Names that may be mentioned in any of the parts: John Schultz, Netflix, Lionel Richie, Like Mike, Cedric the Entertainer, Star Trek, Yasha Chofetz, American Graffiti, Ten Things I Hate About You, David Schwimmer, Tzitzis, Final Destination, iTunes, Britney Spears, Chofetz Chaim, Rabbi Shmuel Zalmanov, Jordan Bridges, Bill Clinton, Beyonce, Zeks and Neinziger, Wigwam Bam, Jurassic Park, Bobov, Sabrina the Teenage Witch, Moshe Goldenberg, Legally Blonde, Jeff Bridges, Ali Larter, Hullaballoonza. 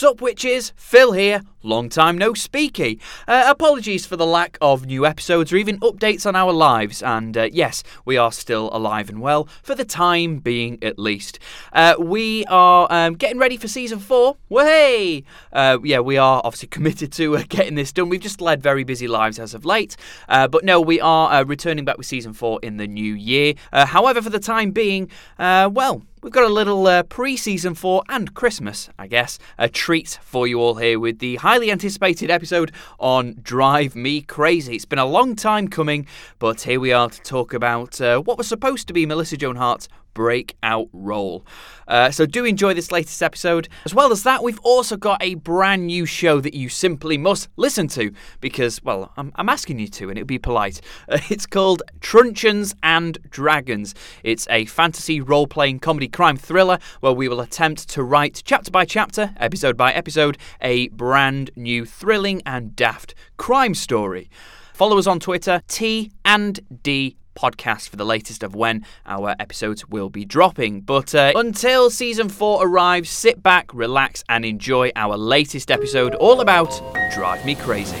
Sup witches, Phil here, long time no speaky. Apologies for the lack of new episodes or even updates on our lives, and yes, we are still alive and well, for the time being at least. We are getting ready for season 4, wahey! We are obviously committed to getting this done. We've just led very busy lives as of late, but no, we are returning back with season 4 in the new year. However, for the time being, we've got a little pre-season 4 and Christmas, I guess, a treat for you all here with the highly anticipated episode on Drive Me Crazy. It's been a long time coming, but here we are to talk about what was supposed to be Melissa Joan Hart's breakout role. So do enjoy this latest episode. As well as that, we've also got a brand new show that you simply must listen to because, well, I'm asking you to, and it would be polite. It's called Truncheons and Dragons. It's a fantasy role-playing comedy crime thriller where we will attempt to write chapter by chapter, episode by episode, a brand new thrilling and daft crime story. Follow us on Twitter, T&D Podcast, for the latest of when our episodes will be dropping. But until season 4 arrives, sit back, relax, and enjoy our latest episode all about Drive Me Crazy.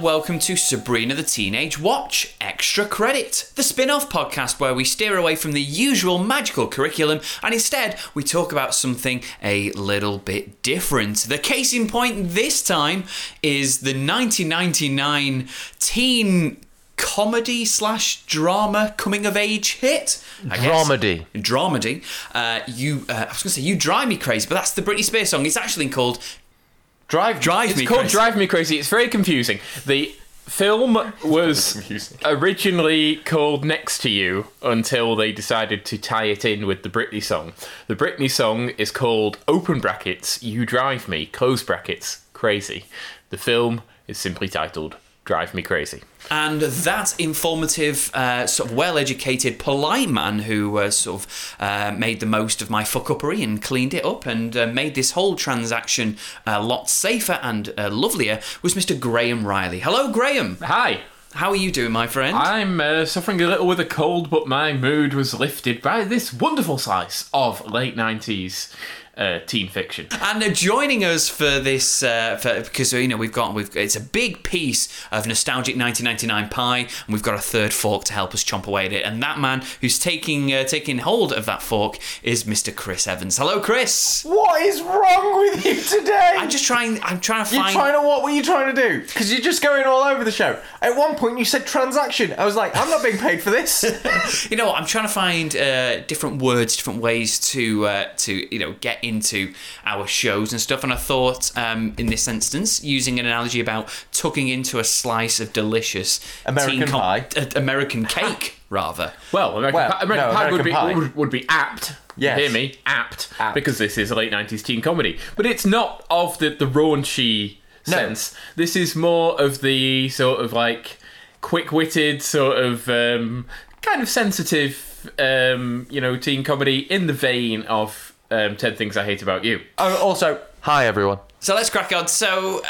Welcome to Sabrina the Teenage Witch Extra Credit, the spin-off podcast where we steer away from the usual magical curriculum and instead we talk about something a little bit different. The case in point this time is the 1999 teen comedy / drama coming of age hit, I guess. Dramedy. I was going to say You Drive Me Crazy, but that's the Britney Spears song. It's actually called Drive Me Crazy. It's very confusing. The film was originally called Next to You until they decided to tie it in with the Britney song. The Britney song is called You Drive Me Crazy. The film is simply titled Drive Me Crazy. And that informative, sort of well-educated, polite man who made the most of my fuck-uppery and cleaned it up and made this whole transaction a lot safer and lovelier was Mr. Graham Riley. Hello, Graham. Hi. How are you doing, my friend? I'm suffering a little with a cold, but my mood was lifted by this wonderful slice of late 90s teen fiction. And joining us for this, because you know it's a big piece of nostalgic 1999 pie, and we've got a third fork to help us chomp away at it. And that man who's taking hold of that fork is Mr. Chris Evans. Hello, Chris. What is wrong with you today? I'm trying to find. What were you trying to do? Because you're just going all over the show. At one point, you said transaction. I was like, I'm not being paid for this. You know, I'm trying to find different words, different ways to get into our shows and stuff, and I thought in this instance using an analogy about tucking into a slice of delicious pie, American cake rather. American pie would be apt. Yes. You hear me? Apt, because this is a late 90s teen comedy, but it's not of the raunchy sense. This is more of the sort of like quick-witted sort of kind of sensitive teen comedy in the vein of 10 Things I Hate About You. Oh, also, hi everyone. So let's crack on. So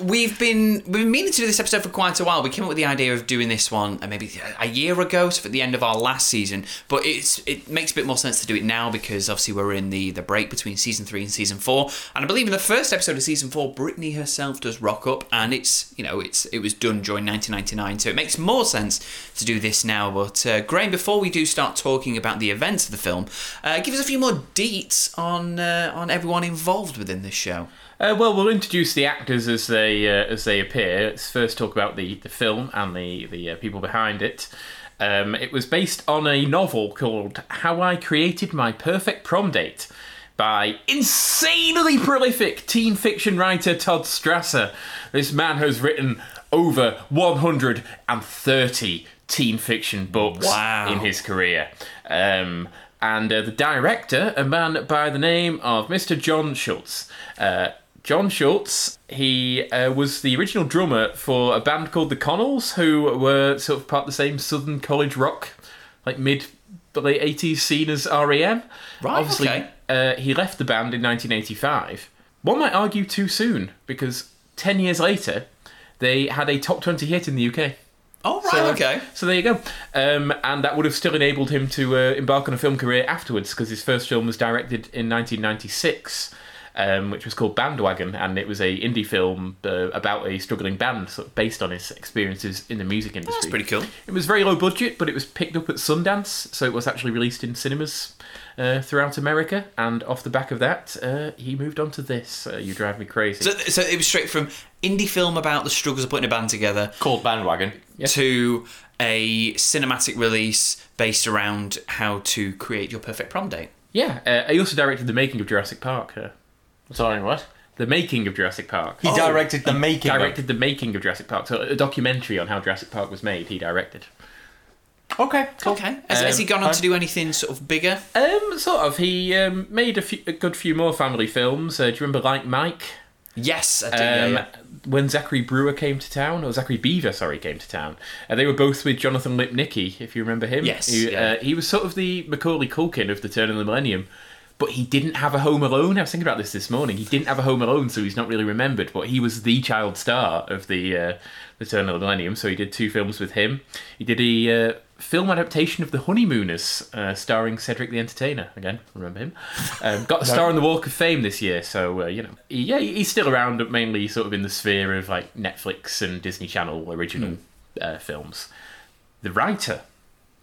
we've been meaning to do this episode for quite a while. We came up with the idea of doing this one maybe a year ago, so at the end of our last season. But it makes a bit more sense to do it now because obviously we're in the break between season 3 and season 4. And I believe in the first episode of season 4, Britney herself does rock up, and it was done during 1999, so it makes more sense to do this now. But Graham, before we do start talking about the events of the film, give us a few more deets on everyone involved within this show. We'll introduce the actors as they appear. Let's first talk about the film and the people behind it. It was based on a novel called How I Created My Perfect Prom Date by insanely prolific teen fiction writer Todd Strasser. This man has written over 130 teen fiction books in his career. And the director, a man by the name of Mr. John Schultz. John Schultz, he was the original drummer for a band called The Connells, who were sort of part of the same Southern college rock, like late 80s scene as REM. Right, obviously, he left the band in 1985 One might argue too soon, because 10 years later, they had a top 20 hit in the UK. Oh, right, so, okay. So there you go. And that would have still enabled him to embark on a film career afterwards, because his first film was directed in 1996, which was called Bandwagon, and it was an indie film about a struggling band, sort of based on his experiences in the music industry. That's pretty cool. It was very low budget, but it was picked up at Sundance, so it was actually released in cinemas throughout America, and off the back of that, he moved on to this. You Drive Me Crazy. So it was straight from indie film about the struggles of putting a band together, called Bandwagon, yeah, to a cinematic release based around how to create your perfect prom date. Yeah, I also directed the making of Jurassic Park. Sorry, what? The making of Jurassic Park. He directed the making. Directed the making of Jurassic Park. So a documentary on how Jurassic Park was made. He directed. Okay, cool. Okay. Has he gone on to do anything sort of bigger? Sort of. He made a good few more family films. Do you remember Like Mike? Yes, I do. Yeah. When Zachary Beaver, came to town, they were both with Jonathan Lipnicki, if you remember him. Yes. He was sort of the Macaulay Culkin of the turn of the millennium. But he didn't have a Home Alone. I was thinking about this morning. He didn't have a Home Alone, so he's not really remembered. But he was the child star of the turn of the millennium, so he did two films with him. He did a film adaptation of The Honeymooners, starring Cedric the Entertainer. Again, remember him. Got a star on the Walk of Fame this year, so, he's still around, but mainly sort of in the sphere of, like, Netflix and Disney Channel original films. The writer...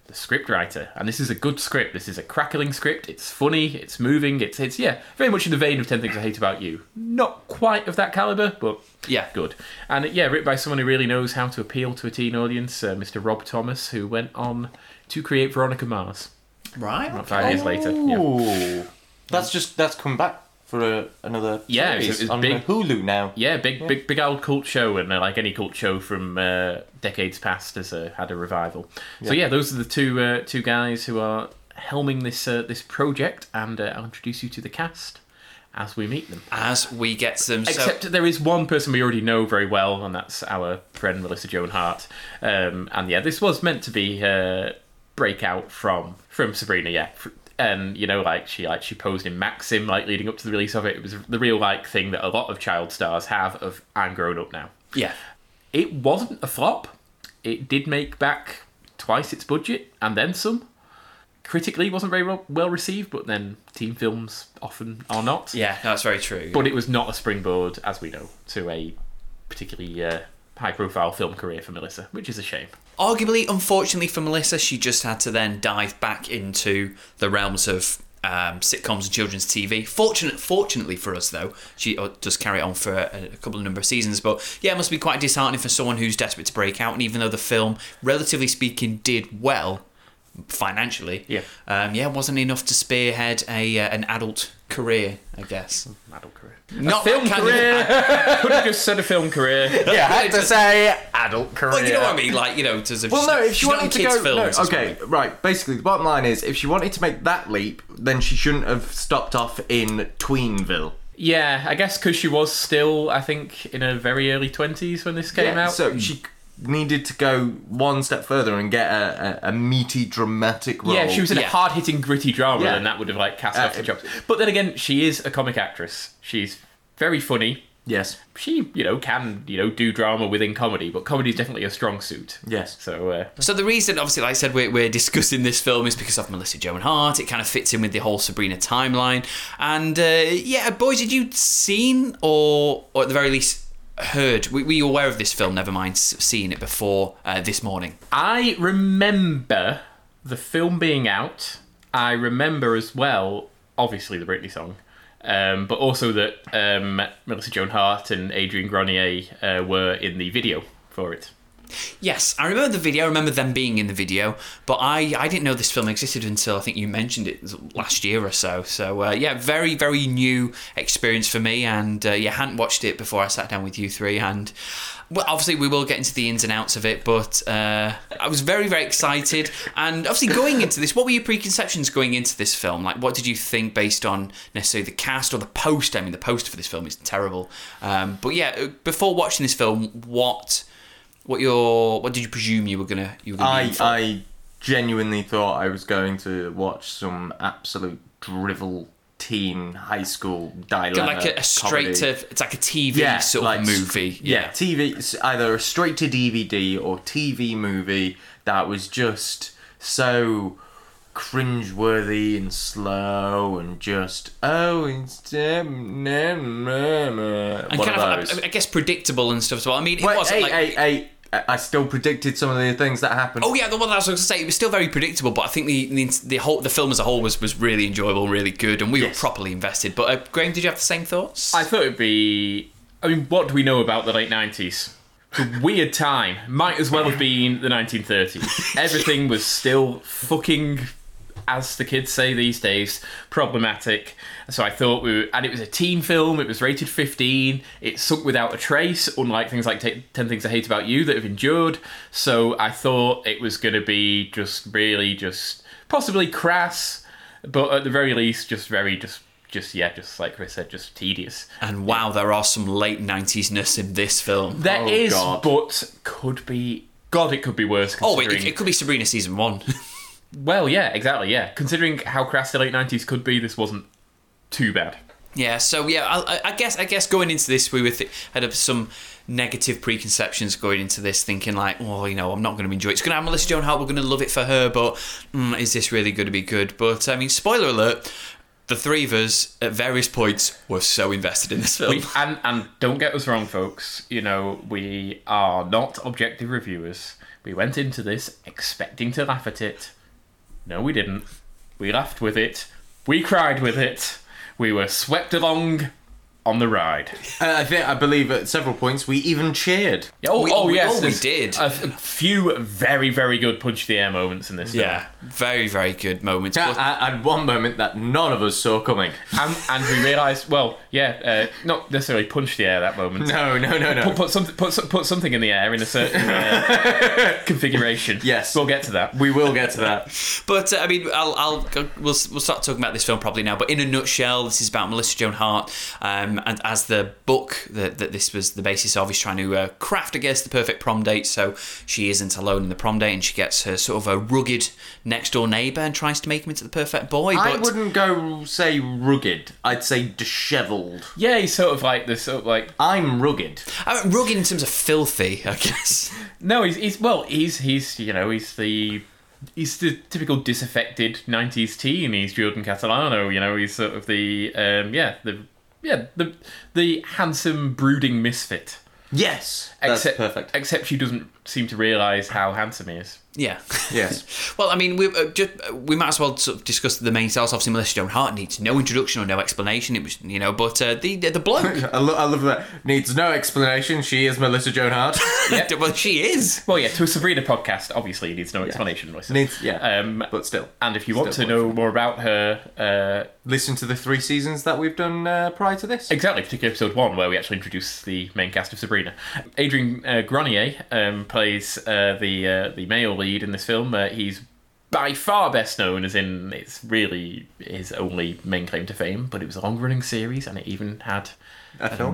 The script writer, and this is a good script. This is a crackling script. It's funny. It's moving. It's very much in the vein of 10 Things I Hate About You. Not quite of that caliber, but yeah, good. And written by someone who really knows how to appeal to a teen audience, Mr. Rob Thomas, who went on to create Veronica Mars. Right, about 5 years later. Yeah. That's come back for another. Yeah, it's on big Hulu now. Yeah, big old cult show, and like any cult show from. Decades past has had a revival. Yeah. So those are the two guys who are helming this project, and I'll introduce you to the cast as we meet them. As we get them. Except there is one person we already know very well, and that's our friend Melissa Joan Hart. This was meant to be her breakout from Sabrina, And, she posed in Maxim, leading up to the release of it. It was the real, thing that a lot of child stars have of, I'm grown up now. Yeah. It wasn't a flop. It did make back twice its budget, and then some. Critically, wasn't very well received, but then teen films often are not. Yeah, that's very true. But it was not a springboard, as we know, to a particularly high-profile film career for Melissa, which is a shame. Arguably, unfortunately for Melissa, she just had to then dive back into the realms of... sitcoms and children's TV. Fortunately for us, though, she does carry on for a couple of number of seasons. But it must be quite disheartening for someone who's desperate to break out. And even though the film, relatively speaking, did well financially, wasn't enough to spearhead an adult career, I guess. Adult career. Not a film career. Could have just said a film career. Yeah, I had to say adult career. Well, you know what I mean? If she wanted to go... Films, no, okay, right. Basically, the bottom line is, if she wanted to make that leap, then she shouldn't have stopped off in Tweenville. Yeah, I guess because she was still, I think, in her very early 20s when this came out. So she... needed to go one step further and get a meaty, dramatic role. Yeah, she was in a hard-hitting, gritty drama, and that would have cast off the chops. But then again, she is a comic actress. She's very funny. Yes. She, can, do drama within comedy, but comedy is definitely a strong suit. Yes. So the reason, obviously, like I said, we're discussing this film is because of Melissa Joan Hart. It kind of fits in with the whole Sabrina timeline. And, boys, had you seen, or at the very least... heard, were you aware of this film, never mind seeing it before this morning? I remember the film being out. I remember as well, obviously, the Britney song, but also that Melissa Joan Hart and Adrian Grenier were in the video for it. Yes, I remember the video. I remember them being in the video, but I didn't know this film existed until I think you mentioned it last year or so. So, very, very new experience for me, and hadn't watched it before I sat down with you three, and well, obviously we will get into the ins and outs of it, but I was very, very excited, and obviously going into this, what were your preconceptions going into this film? Like, what did you think based on necessarily the cast or the poster? I mean, the poster for this film is terrible, before watching this film, what did you presume you were gonna? I genuinely thought I was going to watch some absolute drivel teen high school dilemma, like a straight comedy. To it's like a TV sort of movie. TV, either a straight to DVD or TV movie that was just so cringeworthy and slow and just I guess predictable and stuff as well. I mean, it wasn't I still predicted some of the things that happened. Oh yeah, the one that I was going to say, it was still very predictable, but I think the film as a whole was really enjoyable, really good, and we were properly invested. But Graham, did you have the same thoughts? I thought it'd be. I mean, what do we know about the late '90s? It's a weird time. Might as well have been the 1930s. Everything was still fucking, as the kids say these days, problematic. So I thought and it was a teen film, it was rated 15, it sunk without a trace, unlike things like 10 Things I Hate About You that have endured. So I thought it was going to be just possibly crass, but at the very least just like Chris said, just tedious. And wow, there are some late 90s-ness in this film. There is, God. But could be... God, it could be worse considering... Oh, it could be Sabrina Season 1. Well, yeah, exactly, yeah. Considering how crass the late 90s could be, this wasn't too bad. Yeah, so yeah, I guess going into this, we had some negative preconceptions going into this, thinking like, well, you know, I'm not going to enjoy it. It's going to have Melissa Joan Hart, we're going to love it for her, but is this really going to be good? But, I mean, spoiler alert, the three of us, at various points, were so invested in this film. And don't get us wrong, folks, you know, we are not objective reviewers. We went into this expecting to laugh at it. No, we didn't. We laughed with it. We cried with it. We were swept along on the ride. I believe at several points we even cheered. We did. A few very, very good punch the air moments in this film. Yeah, very, very good moments. Yeah, and one moment that none of us saw coming. And we realised, not necessarily punch the air that moment. No. Put something in the air in a certain configuration. Yes. We'll get to that. We will get to that. But, I mean, we'll start talking about this film probably now, but in a nutshell, this is about Melissa Joan Hart, and as the book that this was the basis of is trying to craft, I guess, the perfect prom date, so she isn't alone in the prom date and she gets her sort of a rugged next door neighbour and tries to make him into the perfect boy. But I wouldn't say rugged. I'd say dishevelled. Yeah, he's sort of like I'm rugged. I mean, rugged in terms of filthy, I guess. No, he's the typical disaffected 90s teen. He's Jordan Catalano. You know, he's sort of the handsome, brooding misfit. Yes, that's perfect. Except she doesn't seem to realise how handsome he is. Yeah. Yes. Well, I mean, we might as well sort of discuss the main stars. Obviously, Melissa Joan Hart needs no introduction or no explanation. It was, you know, but the bloke. I love that. Needs no explanation. She is Melissa Joan Hart. Yeah. Well, she is. Well, yeah. To a Sabrina podcast, obviously, needs no explanation. Yeah. But still. And if you want to know more about her, listen to the three seasons that we've done prior to this. Exactly, particularly episode 1, where we actually introduce the main cast of Sabrina. Adrian Grenier plays the male lead in this film. He's by far best known, as in it's really his only main claim to fame, but it was a long-running series and it even had a film.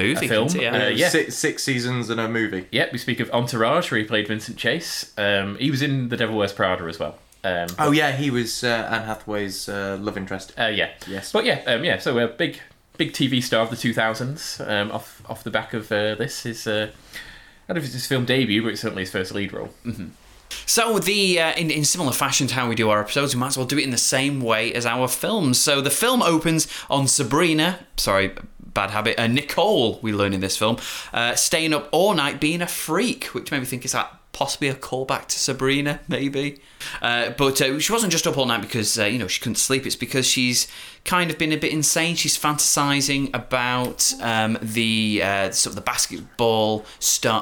Six seasons and a movie. Yep, we speak of Entourage, where he played Vincent Chase. He was in The Devil Wears Prada as well. He was Anne Hathaway's love interest. Yes. But so a big TV star of the 2000s, off the back of this. I don't know if it's his film debut, but it's certainly his first lead role. Mm-hmm. So the in similar fashion to how we do our episodes, we might as well do it in the same way as our films. So the film opens on Sabrina, sorry, bad habit, Nicole, we learn in this film, staying up all night being a freak, which made me think, is that possibly a callback to Sabrina, maybe? But she wasn't just up all night because, she couldn't sleep. It's because she's kind of been a bit insane. She's fantasizing about the basketball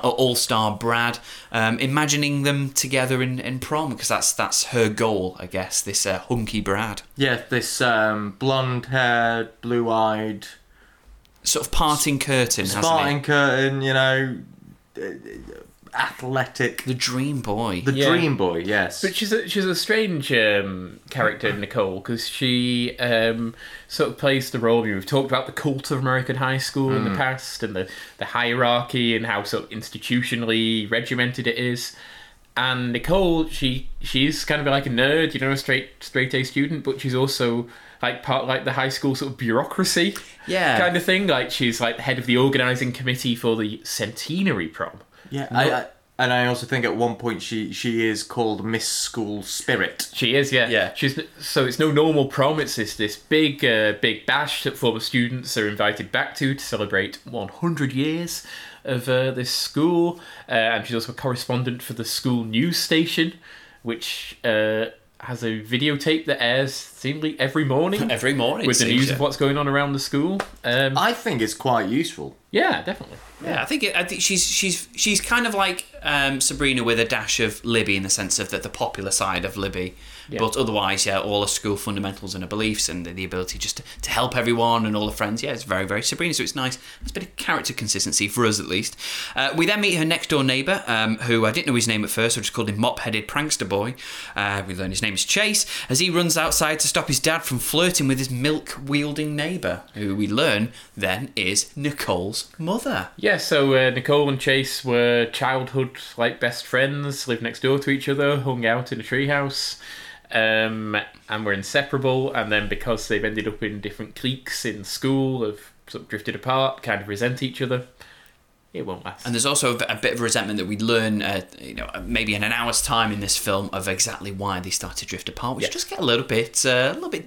all-star Brad, imagining them together in prom, because that's her goal, I guess, this hunky Brad. Yeah, this blonde-haired, blue-eyed... Sort of parting curtain, hasn't it? Parting curtain, you know... athletic, the dream boy, yes. But she's a strange character, Nicole, because she sort of plays the role. We've talked about the cult of American high school in the past, and the hierarchy and how sort of institutionally regimented it is. And Nicole, she's kind of like a nerd, you know, a straight A student, but she's also like part like the high school sort of bureaucracy, yeah, kind of thing. Like she's like the head of the organising committee for the centenary prom. Yeah, and I also think at one point she is called Miss School Spirit. She is, yeah. Yeah. She's so it's no normal prom. It's this big big bash that former students are invited back to celebrate 100 years of this school. And she's also a correspondent for the school news station, which has a videotape that airs seemingly every morning. Every morning. With the news of what's going on around the school. I think it's quite useful. Yeah, definitely. Yeah, I think she's kind of like Sabrina with a dash of Libby in the sense of that the popular side of Libby, yeah. But otherwise, yeah, all her school fundamentals and her beliefs and the ability just to help everyone and all her friends. Yeah, it's very, very Sabrina, so it's nice. It's a bit of character consistency for us at least. We then meet her next door neighbour, who I didn't know his name at first, so I just called him Mop-Headed Prankster Boy. We learn his name is Chase, as he runs outside to stop his dad from flirting with his milk-wielding neighbour, who we learn then is Nicole's mother. Yeah, so Nicole and Chase were childhood like best friends, lived next door to each other, hung out in a treehouse, and were inseparable. And then because they've ended up in different cliques in school, have sort of drifted apart, kind of resent each other. It won't last. And there's also a bit of resentment that we learn, maybe in an hour's time in this film, of exactly why they start to drift apart, which just get a little bit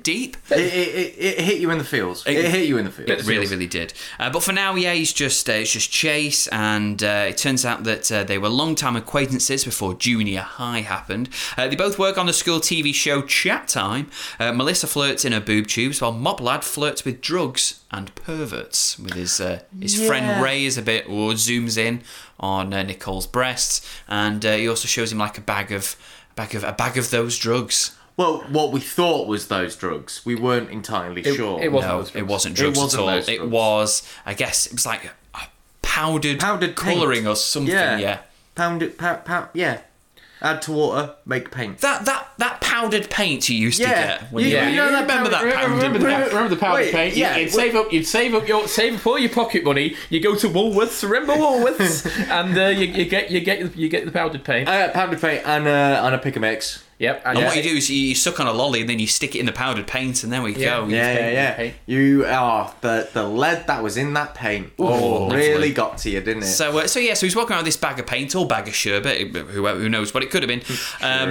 deep. It hit you in the feels. It hit you in the feels. It really, really did. But for now, yeah, it's just Chase, and it turns out that they were long-time acquaintances before junior high happened. They both work on the school TV show Chat Time. Melissa flirts in her boob tubes, while Mop Lad flirts with drugs and perverts with his friend Ray is a bit, or zooms in on Nicole's breasts, and he also shows him like a bag of those drugs. Well, what we thought was those drugs, we weren't entirely sure. It wasn't drugs at all. It was, I guess, it was like a powdered colouring or something. Yeah, pounded, yeah. Add to water, make paint. That powdered paint you used to get. When Remember the powdered paint. Yeah, you'd save up your pocket money. You go to Woolworths. Remember Woolworths, and you get the powdered paint. Powdered paint and a pick and mix. Yep. And what you do is you suck on a lolly and then you stick it in the powdered paint, and there we go. Yeah. You are the lead that was in that paint. Oh, really got to you, didn't it? So he's walking around with this bag of paint or bag of sherbet, who knows what it could have been. But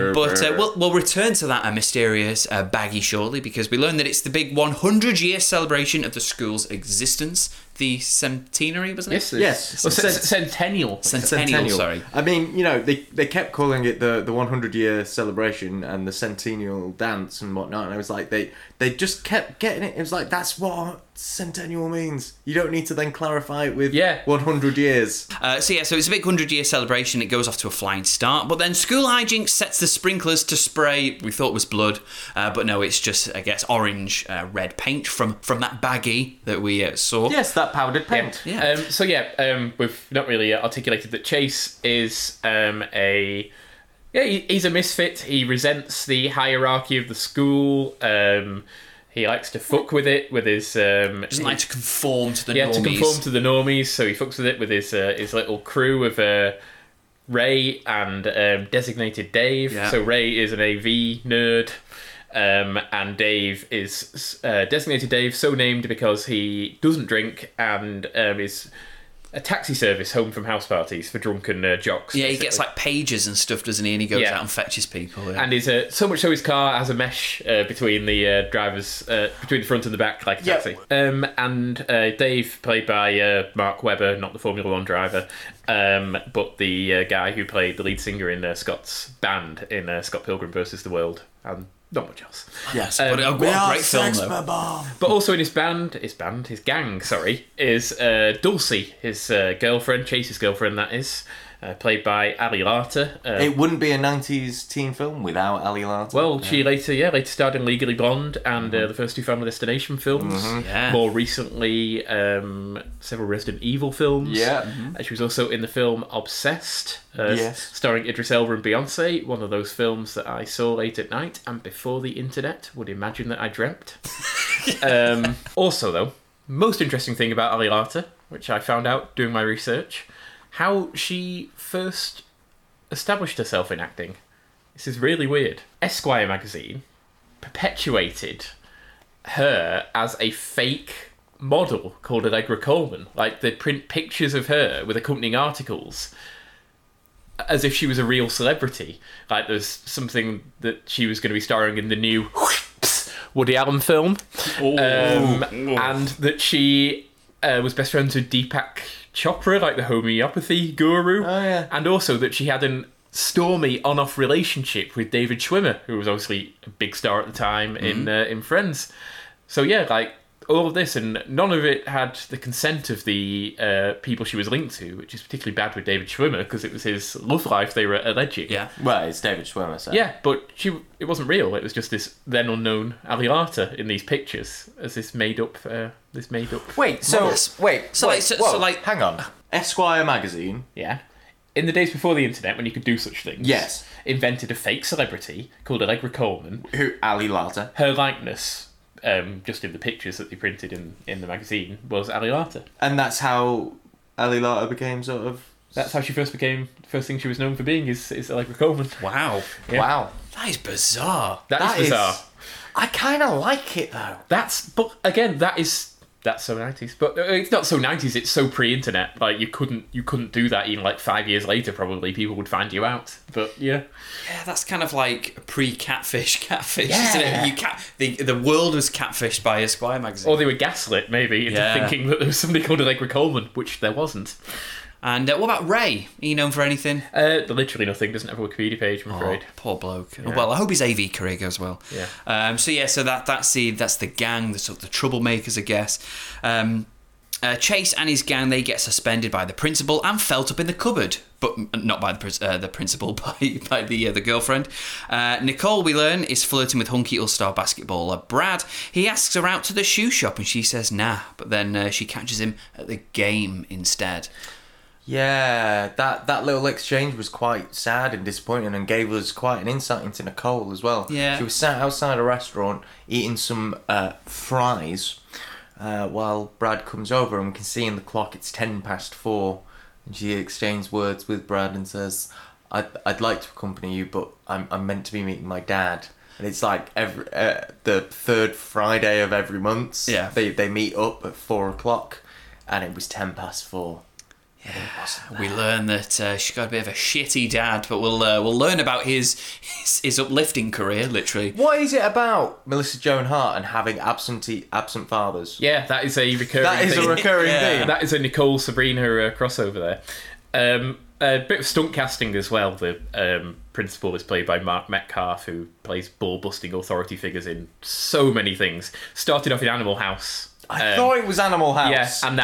we'll return to that mysterious baggie shortly, because we learn that it's the big 100-year celebration of the school's existence. The centenary, wasn't it? Yes. Well, centennial. Centennial, sorry. I mean, they kept calling it the 100-year celebration and the centennial dance and whatnot, and I was like, they just kept getting it. It was like, that's what centennial means. You don't need to then clarify it with 100 years. So it's a big 100-year celebration. It goes off to a flying start, but then school hijinks sets the sprinklers to spray. We thought was blood, but no, it's just, I guess, orange, red paint from that baggie that we saw. Yes, that powdered paint. Yeah. We've not really articulated that Chase is he's a misfit. He resents the hierarchy of the school. He likes to fuck with it with his... doesn't like to conform to the normies. Yeah, to conform to the normies, so he fucks with it with his little crew of Ray and designated Dave. Yeah. So Ray is an AV nerd, and Dave is designated Dave, so named because he doesn't drink and is... a taxi service home from house parties for drunken jocks. Yeah, basically. He gets like pages and stuff, doesn't he? And he goes out and fetches people. Yeah. And he's so much so his car has a mesh between the drivers, between the front and the back, like a taxi. And Dave, played by Mark Webber, not the Formula One driver, but the guy who played the lead singer in Scott's band in Scott Pilgrim versus the World, and not much else. Yes, but a great film though. But also in his gang, is Dulcie, his girlfriend, Chase's girlfriend, that is, played by Ali Larter. It wouldn't be a 90s teen film without Ali Larter. Well, she later starred in Legally Blonde and the first two Final Destination films. Mm-hmm. Yeah. More recently, several Resident Evil films. Yeah. Mm-hmm. She was also in the film Obsessed. Starring Idris Elba and Beyonce, one of those films that I saw late at night and before the internet would imagine that I dreamt. Also, though, most interesting thing about Ali Larter, which I found out doing my research, how she first established herself in acting. This is really weird. Esquire magazine perpetuated her as a fake model called Allegra Coleman. Like, they'd print pictures of her with accompanying articles as if she was a real celebrity. Like, there's something that she was going to be starring in the new Woody Allen film. And that she was best friends with Deepak Chopra, like the homeopathy guru. Oh, yeah. And also that she had an stormy on-off relationship with David Schwimmer, who was obviously a big star at the time in Friends. So yeah, like, all of this, and none of it had the consent of the people she was linked to, which is particularly bad with David Schwimmer because it was his love life they were alleging. Yeah, well, it's David Schwimmer, so yeah, but it wasn't real. It was just this then unknown Ali Larter in these pictures as this made up. Hang on, Esquire magazine. Yeah. In the days before the internet, when you could do such things, yes, invented a fake celebrity called Allegra Coleman, who Ali Larter. Her likeness, just in the pictures that they printed in the magazine, was Ali Larter, and that's how Ali Larter became sort of. That's how she first became. First thing she was known for being is Allegra Coleman. Wow, yeah. Wow, that is bizarre. That is bizarre. I kind of like it though. That's so 90s. But it's not so 90s, it's so pre-internet. Like, you couldn't do that even, like, 5 years later, probably. People would find you out. But, yeah. Yeah, that's kind of like pre-catfish, yeah. Isn't it? The world was catfished by Esquire magazine. Or they were gaslit, maybe, into thinking that there was somebody called Allegra Coleman, which there wasn't. And what about Ray? Are you known for anything? Literally nothing. Doesn't have a Wikipedia page, I'm afraid. Poor bloke. Yeah. Well, I hope his AV career goes well. Yeah. So that's the gang, the sort of the troublemakers, I guess. Chase and his gang, they get suspended by the principal and felt up in the cupboard, but not by the principal, by the girlfriend. Nicole, we learn, is flirting with hunky Ulster basketballer Brad. He asks her out to the shoe shop and she says nah, but then she catches him at the game instead. Yeah, that little exchange was quite sad and disappointing and gave us quite an insight into Nicole as well. Yeah. She was sat outside a restaurant eating some fries while Brad comes over, and we can see in the clock it's 4:10. And she exchanged words with Brad and says, I'd like to accompany you, but I'm meant to be meeting my dad. And it's like every the third Friday of every month. Yeah. They meet up at 4:00 and it was 4:10. Yeah, we learn that she's got a bit of a shitty dad, but we'll learn about his uplifting career, literally. What is it about Melissa Joan Hart and having absent fathers? Yeah, that is a recurring thing. That is a recurring thing. That is a Nicole Sabrina crossover there. A bit of stunt casting as well. The principal is played by Mark Metcalf, who plays ball-busting authority figures in so many things. Started off in Animal House. I thought it was Animal House. Yeah, and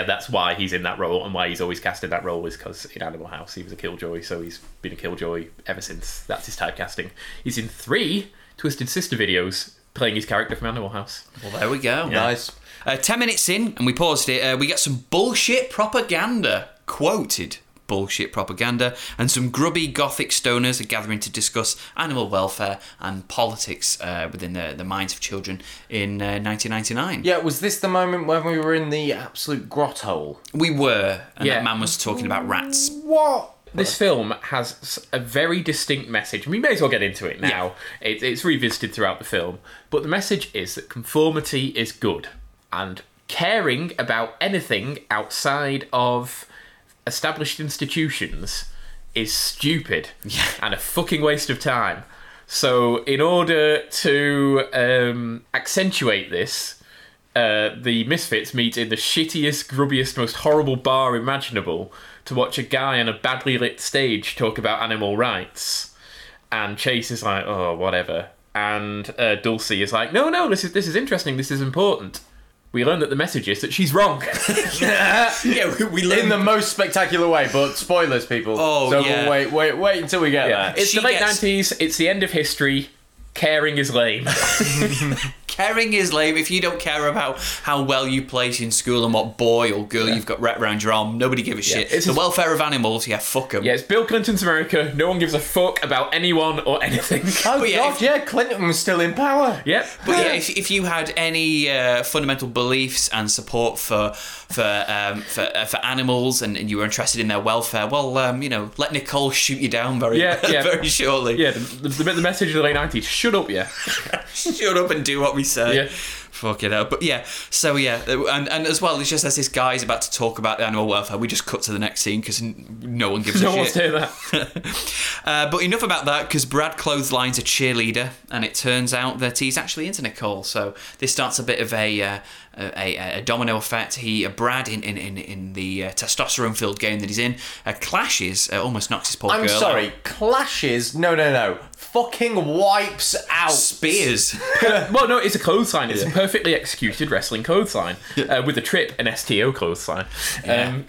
that's why he's in that role, and why he's always cast in that role is because in Animal House he was a killjoy, so he's been a killjoy ever since. That's his typecasting. He's in 3 Twisted Sister videos playing his character from Animal House. Well, there we go. Yeah. Nice. 10 minutes in, and we paused it. We get some bullshit propaganda quoted. Bullshit propaganda, and some grubby gothic stoners are gathering to discuss animal welfare and politics within the minds of children in 1999. Yeah, was this the moment when we were in the absolute grotto? We were, and that man was talking about rats. What? This film has a very distinct message. We may as well get into it now. Yeah. It's revisited throughout the film, but the message is that conformity is good, and caring about anything outside of established institutions is stupid and a fucking waste of time. So in order to accentuate this, the misfits meet in the shittiest, grubbiest, most horrible bar imaginable to watch a guy on a badly lit stage talk about animal rights. And Chase is like, oh, whatever. And Dulcie is like, no, this is interesting, this is important. We learn that the message is that she's wrong. We learn in the most spectacular way, but spoilers, people. Oh, so yeah. So wait until we get there. It's the late 90s. It's the end of history. Caring is lame. Caring is lame. If you don't care about how well you place in school and what boy or girl you've got wrapped around your arm, nobody gives a shit. It's the welfare of animals, fuck them. Yeah, it's Bill Clinton's America. No one gives a fuck about anyone or anything. Oh, but God, Clinton was still in power. Yep. But if you had any fundamental beliefs and support for animals and you were interested in their welfare, well, let Nicole shoot you down very shortly. Yeah, the message of the late 90s, shut up, shut up and do what we normally say. Yeah. Fuck it up. But yeah, so yeah, and as well, it's just as this guy is about to talk about the animal welfare, we just cut to the next scene because no one gives a shit. No one's hear that. But enough about that, because Brad clotheslines a cheerleader, and it turns out that he's actually into Nicole. So this starts a bit of a domino effect. Brad in the testosterone-filled game that he's in clashes, almost knocks his poor girl. I'm sorry, out. Clashes? No. Fucking wipes out. Spears. Well, no, it's a clothesline. It's a perfectly executed wrestling clothesline with a trip and STO clothesline. And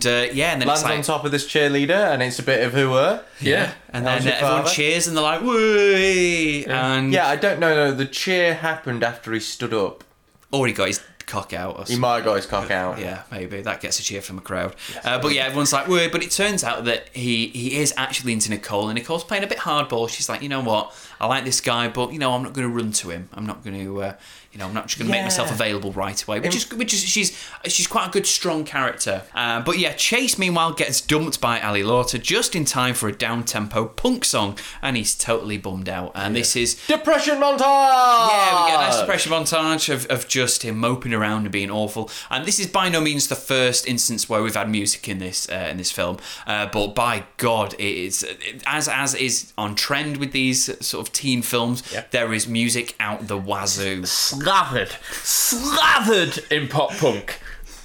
then lands on top of this cheerleader, and it's a bit of hoo-ah. Yeah. And then everyone cheers, and they're like, whee! Yeah. And I don't know. No, the cheer happened after he stood up. Or he got his cock out. Or he might have got his cock out. Yeah, maybe. That gets a cheer from the crowd. Yes. But yeah, everyone's like, whoa. But it turns out that he is actually into Nicole, and Nicole's playing a bit hardball. She's like, you know what? I like this guy, but, you know, I'm not going to run to him. I'm not going to... I'm not just going to make myself available right away, which is she's quite a good strong character. But yeah, Chase meanwhile gets dumped by Ali Larter just in time for a down tempo punk song, and he's totally bummed out. And this is depression montage. Yeah, we get a nice depression montage of just him moping around and being awful. And this is by no means the first instance where we've had music in this film, but by God, it is as is on trend with these sort of teen films. Yeah. There is music out the wazoo. Slathered in pop punk,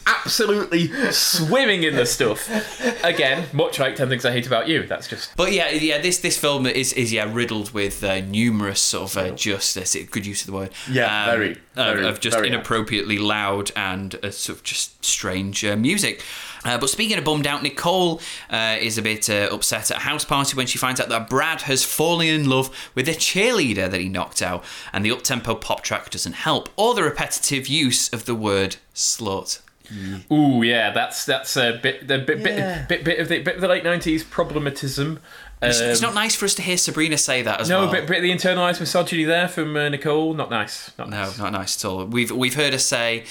absolutely swimming in the stuff. Again, much like 10 Things I Hate About You. That's just. But yeah, this film is riddled with numerous sort of good use of the word. Yeah, very of just very inappropriately loud and sort of just strange music. But speaking of bummed out, Nicole is a bit upset at a house party when she finds out that Brad has fallen in love with a cheerleader that he knocked out, and the up-tempo pop track doesn't help, or the repetitive use of the word slut. Mm. Ooh, yeah, that's a bit of the late 90s problematism. It's not nice for us to hear Sabrina say that as well. No, but the internalised misogyny there from Nicole, not nice. Not nice at all. We've heard her say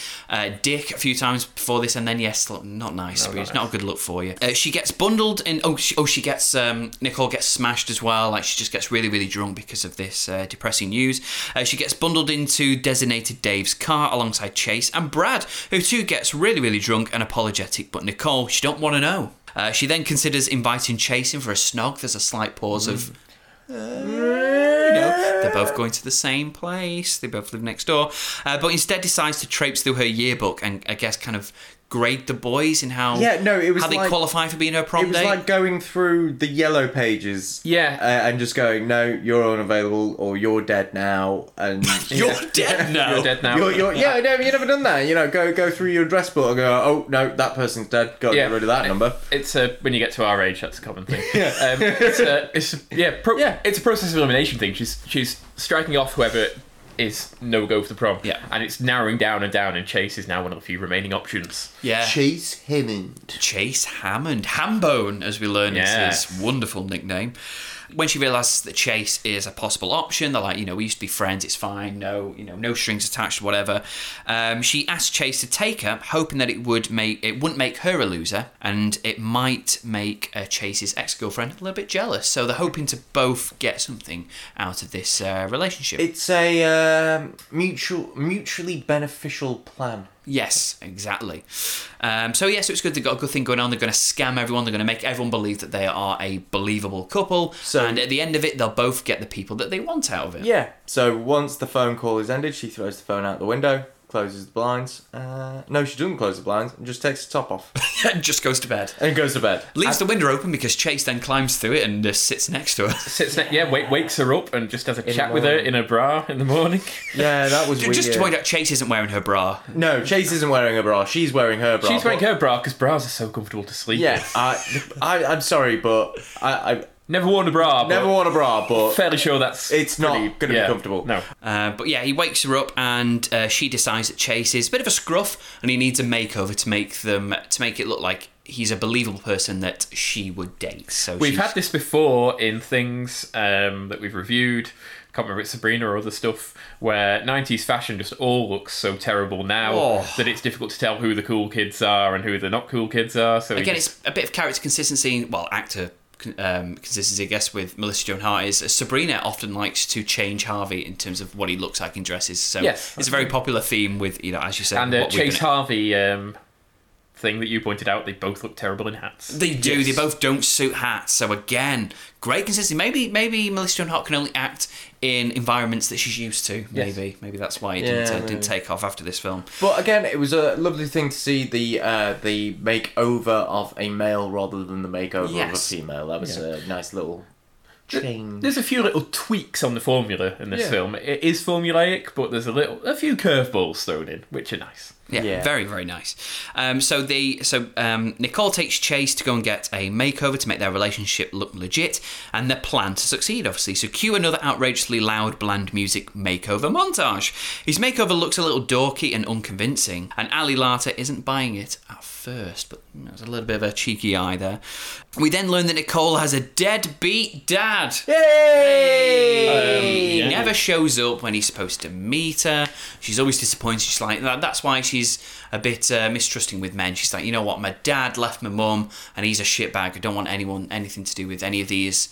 dick a few times before this, and then yes, not nice. It's not a good look for you. She gets bundled in. Nicole gets smashed as well. Like, she just gets really, really drunk because of this depressing news. She gets bundled into designated Dave's car alongside Chase and Brad, who too gets really, really drunk and apologetic. But Nicole, she don't want to know. She then considers inviting Chase in for a snog. There's a slight pause of... they're both going to the same place. They both live next door. But instead decides to traipse through her yearbook and, I guess, kind of grade the boys in how they qualify for being her prom date. It was like going through the yellow pages and just going, no, you're unavailable, or you're dead now, and you're dead now. You've never done that, go through your address book and go, oh no, that person's dead, gotta get rid of that number. It's when you get to our age, that's a common thing. It's a process of elimination thing. She's striking off whoever is no go for the prom. Yeah. And it's narrowing down, and Chase is now one of the few remaining options. Yeah. Chase Hammond. Hambone, as we learn, is his wonderful nickname. When she realises that Chase is a possible option, they're like, we used to be friends, it's fine, no strings attached, whatever. She asks Chase to take her, hoping that it wouldn't make her a loser, and it might make Chase's ex-girlfriend a little bit jealous. So they're hoping to both get something out of this relationship. It's a mutually beneficial plan. Yes, exactly. So it's good. They've got a good thing going on. They're going to scam everyone. They're going to make everyone believe that they are a believable couple. So, and at the end of it, they'll both get the people that they want out of it. Yeah. So once the phone call is ended, she throws the phone out the window, closes the blinds. No, she doesn't close the blinds, and just takes the top off. And just goes to bed. Leaves the window open because Chase then climbs through it and sits next to her. Wakes her up and just has a chat with her in her bra in the morning. Yeah, that was weird. Just to point out, Chase isn't wearing her bra. No, Chase isn't wearing her bra. She's wearing her bra. She's wearing her bra because bras are so comfortable to sleep with. I'm sorry, but I never worn a bra. Fairly sure it's not going to be comfortable. No. But yeah, he wakes her up, and she decides that Chase is a bit of a scruff, and he needs a makeover to make it look like he's a believable person that she would date. So we've had this before in things that we've reviewed. Can't remember if it's Sabrina or other stuff, where 90s fashion just all looks so terrible now that it's difficult to tell who the cool kids are and who the not cool kids are. So again, it's a bit of character consistency. Well, actor consistency, I guess, with Melissa Joan Hart is Sabrina often likes to change Harvey in terms of what he looks like in dresses. So yes, it's a very popular theme with, you know, as you said. And the Chase Harvey thing that you pointed out, they both look terrible in hats. They do. Yes. They both don't suit hats. So again, great consistency. Maybe Melissa Joan Hart can only act in environments that she's used to. Maybe. Yes. Maybe that's why it didn't take off after this film. But again, it was a lovely thing to see the makeover of a male rather than the makeover of a female. That was a nice little change. There's a few little tweaks on the formula in this film. It is formulaic, but there's a few curveballs thrown in, which are nice. Yeah, very, very nice. So Nicole takes Chase to go and get a makeover to make their relationship look legit and their plan to succeed, obviously. So cue another outrageously loud, bland music makeover montage. His makeover looks a little dorky and unconvincing, and Ali Larter isn't buying it at first, but there's a little bit of a cheeky eye there. We then learn that Nicole has a deadbeat dad. Yay! He never shows up when he's supposed to meet her. She's always disappointed. She's like, that's why she's a bit mistrusting with men. She's like, you know what, my dad left my mum and he's a shitbag. I don't want anything to do with any of these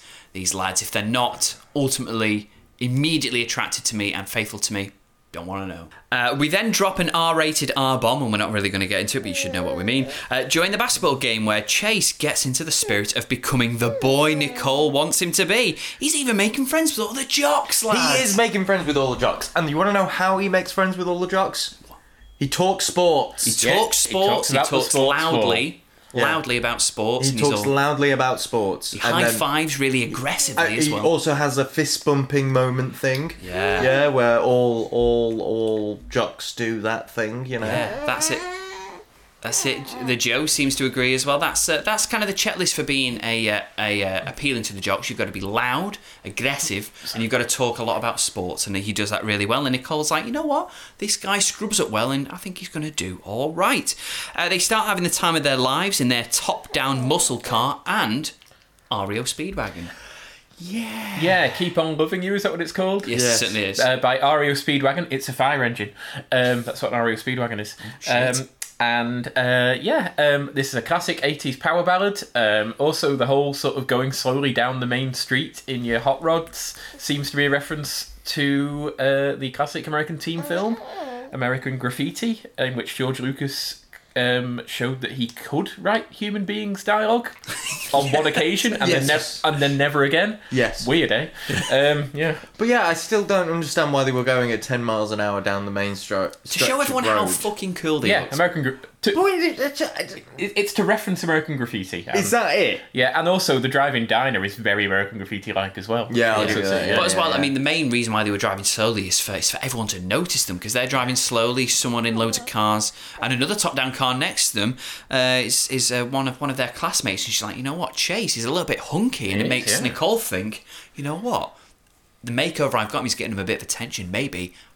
lads. If they're not ultimately immediately attracted to me and faithful to me, don't want to know. We then drop an R-rated R-bomb, and we're not really going to get into it, but you should know what we mean, during the basketball game where Chase gets into the spirit of becoming the boy Nicole wants him to be. He's even making friends with all the jocks, lads. He is making friends with all the jocks. And you want to know how he makes friends with all the jocks? He talks sports. He talks loudly about sports. He high-fives really aggressively as well. He also has a fist-bumping moment thing. Yeah. Yeah, where all jocks do that thing, you know. Yeah, that's it. The Joe seems to agree as well. That's kind of the checklist for being a appealing to the jocks. You've got to be loud, aggressive, and you've got to talk a lot about sports. And he does that really well. And Nicole's like, you know what? This guy scrubs up well, and I think he's going to do all right. They start having the time of their lives in their top-down muscle car and REO Speedwagon. Yeah. Yeah, Keep On Loving You, is that what it's called? Yes, it certainly is. By REO Speedwagon, it's a fire engine. That's what an REO Speedwagon is. And this is a classic 80s power ballad. Also, the whole sort of going slowly down the main street in your hot rods seems to be a reference to the classic American teen film, American Graffiti, in which George Lucas showed that he could write human beings' dialogue on one occasion and then never again. Yes. Weird, eh? Yeah. But yeah, I still don't understand why they were going at 10 miles an hour down the main street. To show everyone how fucking cool they are. Yeah, American Graffiti. It's to reference American Graffiti. Is that it? Yeah, and also the driving diner is very American Graffiti-like as well. Yeah, I'll do that. But as well, I mean, the main reason why they were driving slowly is for everyone to notice them, because they're driving slowly, someone in loads of cars, and another top-down car next to them is one of their classmates, and she's like, you know what, Chase is a little bit hunky, and it makes Nicole think, you know what, the makeover I've got him is getting him a bit of attention,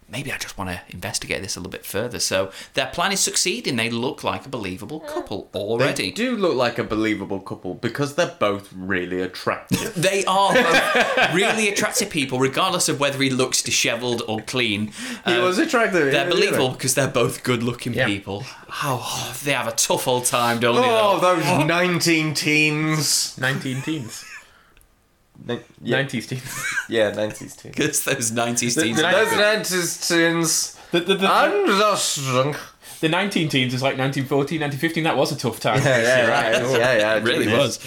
Maybe I just want to investigate this a little bit further. So their plan is succeeding. They look like a believable couple already. They do look like a believable couple because they're both really attractive. They are both really attractive people, regardless of whether he looks dishevelled or clean. He was attractive. They're believable because they're both good-looking people. Oh, they have a tough old time, don't they? Oh, those 19 teens. 90s teens. Yeah, 90s teens. Because those 90s teens. Those 90s teens. The 19 teens is like 1914, 1915. That was a tough time. Yeah, right. It really was.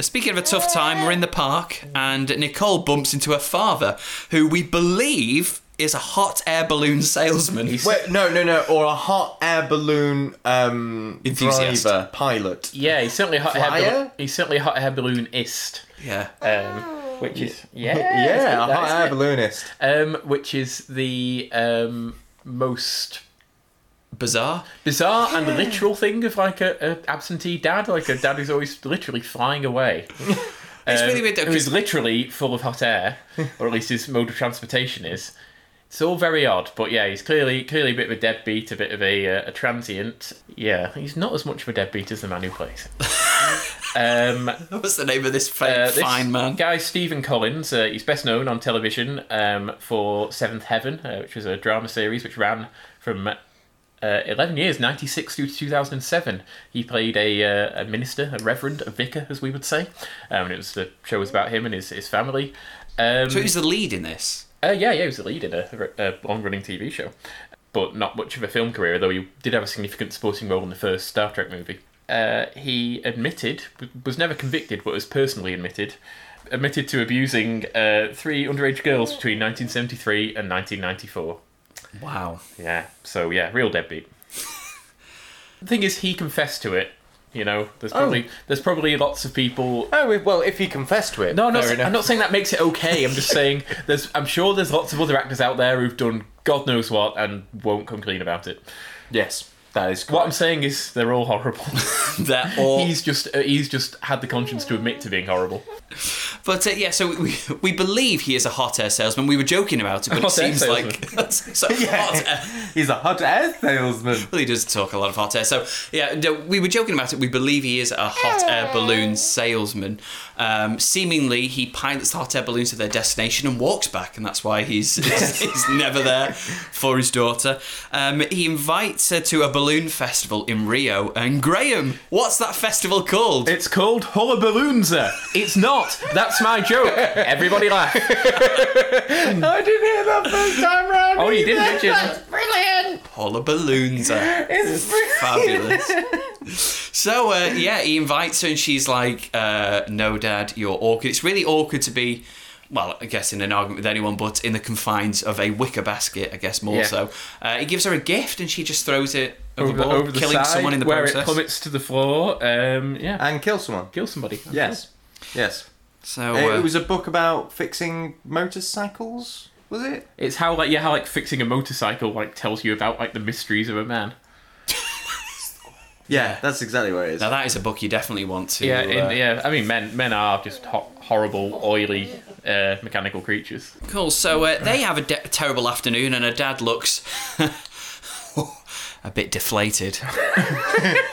Speaking of a tough time, we're in the park and Nicole bumps into her father, who we believe is a hot air balloon salesman. Wait, no, or a hot air balloon enthusiast, driver, pilot. Yeah, he's certainly a hot air balloonist. Yeah. Which is... Yeah, a hot air balloonist. Which is the most... Bizarre and literal thing of like an absentee dad. Like a dad who's always literally flying away. It's really weird though. Who's literally full of hot air. Or at least his mode of transportation is. It's all very odd, but yeah, he's clearly a bit of a deadbeat, a bit of a transient. Yeah, he's not as much of a deadbeat as the man who plays him. What's the name of this fine man? Guy Stephen Collins. He's best known on television for Seventh Heaven, which was a drama series which ran from 11 years, 96 through 2007. He played a minister, a reverend, a vicar, as we would say. And the show was about him and his family. So he was the lead in this? Yeah, he was the lead in a long-running TV show. But not much of a film career, though he did have a significant supporting role in the first Star Trek movie. He admitted, was never convicted, but was personally admitted to abusing three underage girls between 1973 and 1994. Wow. Yeah, so yeah, real deadbeat. The thing is, he confessed to it, you know. There's probably lots of people... Oh, well, if he confessed to it... No, I'm not saying that makes it okay. I'm just saying I'm sure there's lots of other actors out there who've done God knows what and won't come clean about it. Yes. That is correct. What I'm saying is they're all horrible. They're all... He's just had the conscience to admit to being horrible. But yeah, so we believe he is a hot air salesman. We were joking about it, but it seems like so yeah. Hot air. He's a hot air salesman. Well, he does talk a lot of hot air. So yeah, no, we were joking about it. We believe he is a hot air balloon salesman. Seemingly, he pilots the hot air balloons to their destination and walks back, and that's why he's never there for his daughter. He invites her to a balloon festival in Rio. And Graham, what's that festival called? It's called Hullaballoonza. It's not. That's my joke. Everybody laugh. I didn't hear that first time round. Oh, you didn't, did you? That's brilliant. Hullaballoonza. It's brilliant. Fabulous. So, yeah, he invites her and she's like, no, Dad, you're awkward. It's really awkward to be, well, I guess in an argument with anyone, but in the confines of a wicker basket, I guess more so. He gives her a gift and she just throws it overboard, killing someone in the process. Where it plummets to the floor. Yeah. And kills someone. Kill somebody. Yes. Yes. So it was a book about fixing motorcycles, was it? It's how fixing a motorcycle tells you about the mysteries of a man. Yeah, that's exactly what it is. Now that is a book you definitely want to. Yeah, I mean, men are just horrible, oily, mechanical creatures. Cool. So they have a terrible afternoon, and her dad looks a bit deflated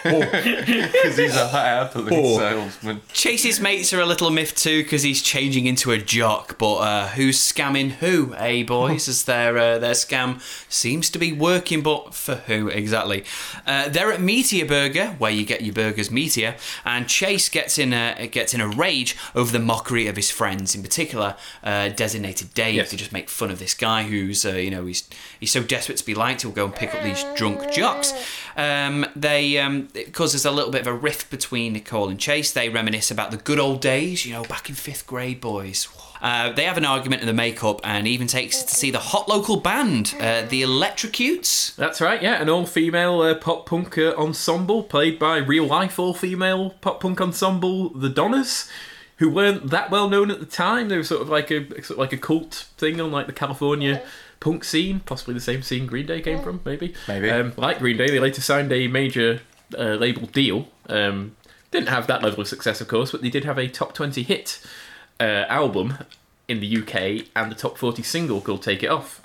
because he's a hot air balloon salesman. Chase's mates are a little miffed too because he's changing into a jock, but who's scamming who, eh, boys? As their scam seems to be working, but for who exactly? They're at Meteor Burger, where you get your burgers Meteor, and Chase gets in a rage over the mockery of his friends, in particular Designated Dave. Yes. They just make fun of this guy who's he's so desperate to be liked he'll go and pick up these drunk jocks. It causes a little bit of a rift between Nicole and Chase. They reminisce about the good old days, back in 5th grade, boys. They have an argument in the makeup and even takes to see the hot local band, the Electrocutes. That's right, yeah, an all-female pop-punk ensemble played by real-life all-female pop-punk ensemble, the Donners, who weren't that well-known at the time. They were sort of like a cult thing on the California punk scene, possibly the same scene Green Day came from, maybe. Like Green Day, they later signed a major label deal. Didn't have that level of success, of course, but they did have a top 20 hit album in the UK and the top 40 single called Take It Off.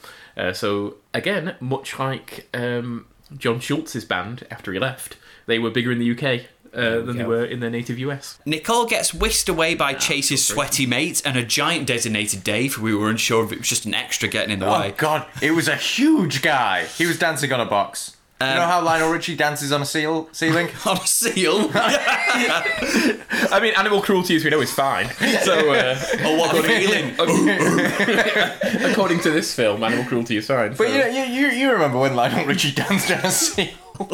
So again, much like John Schultz's band after he left, they were bigger in the UK than they were in their native US. Nicole gets whisked away by Chase's sweaty mate and a giant Designated Dave, who we were unsure if it was just an extra getting in the way. Oh, God. It was a huge guy. He was dancing on a box. You know how Lionel Richie dances on a ceiling? On a seal? I mean, animal cruelty, as we know, is fine. So, oh, what a feeling. According to this film, animal cruelty is fine. But you remember when Lionel Richie danced on a seal?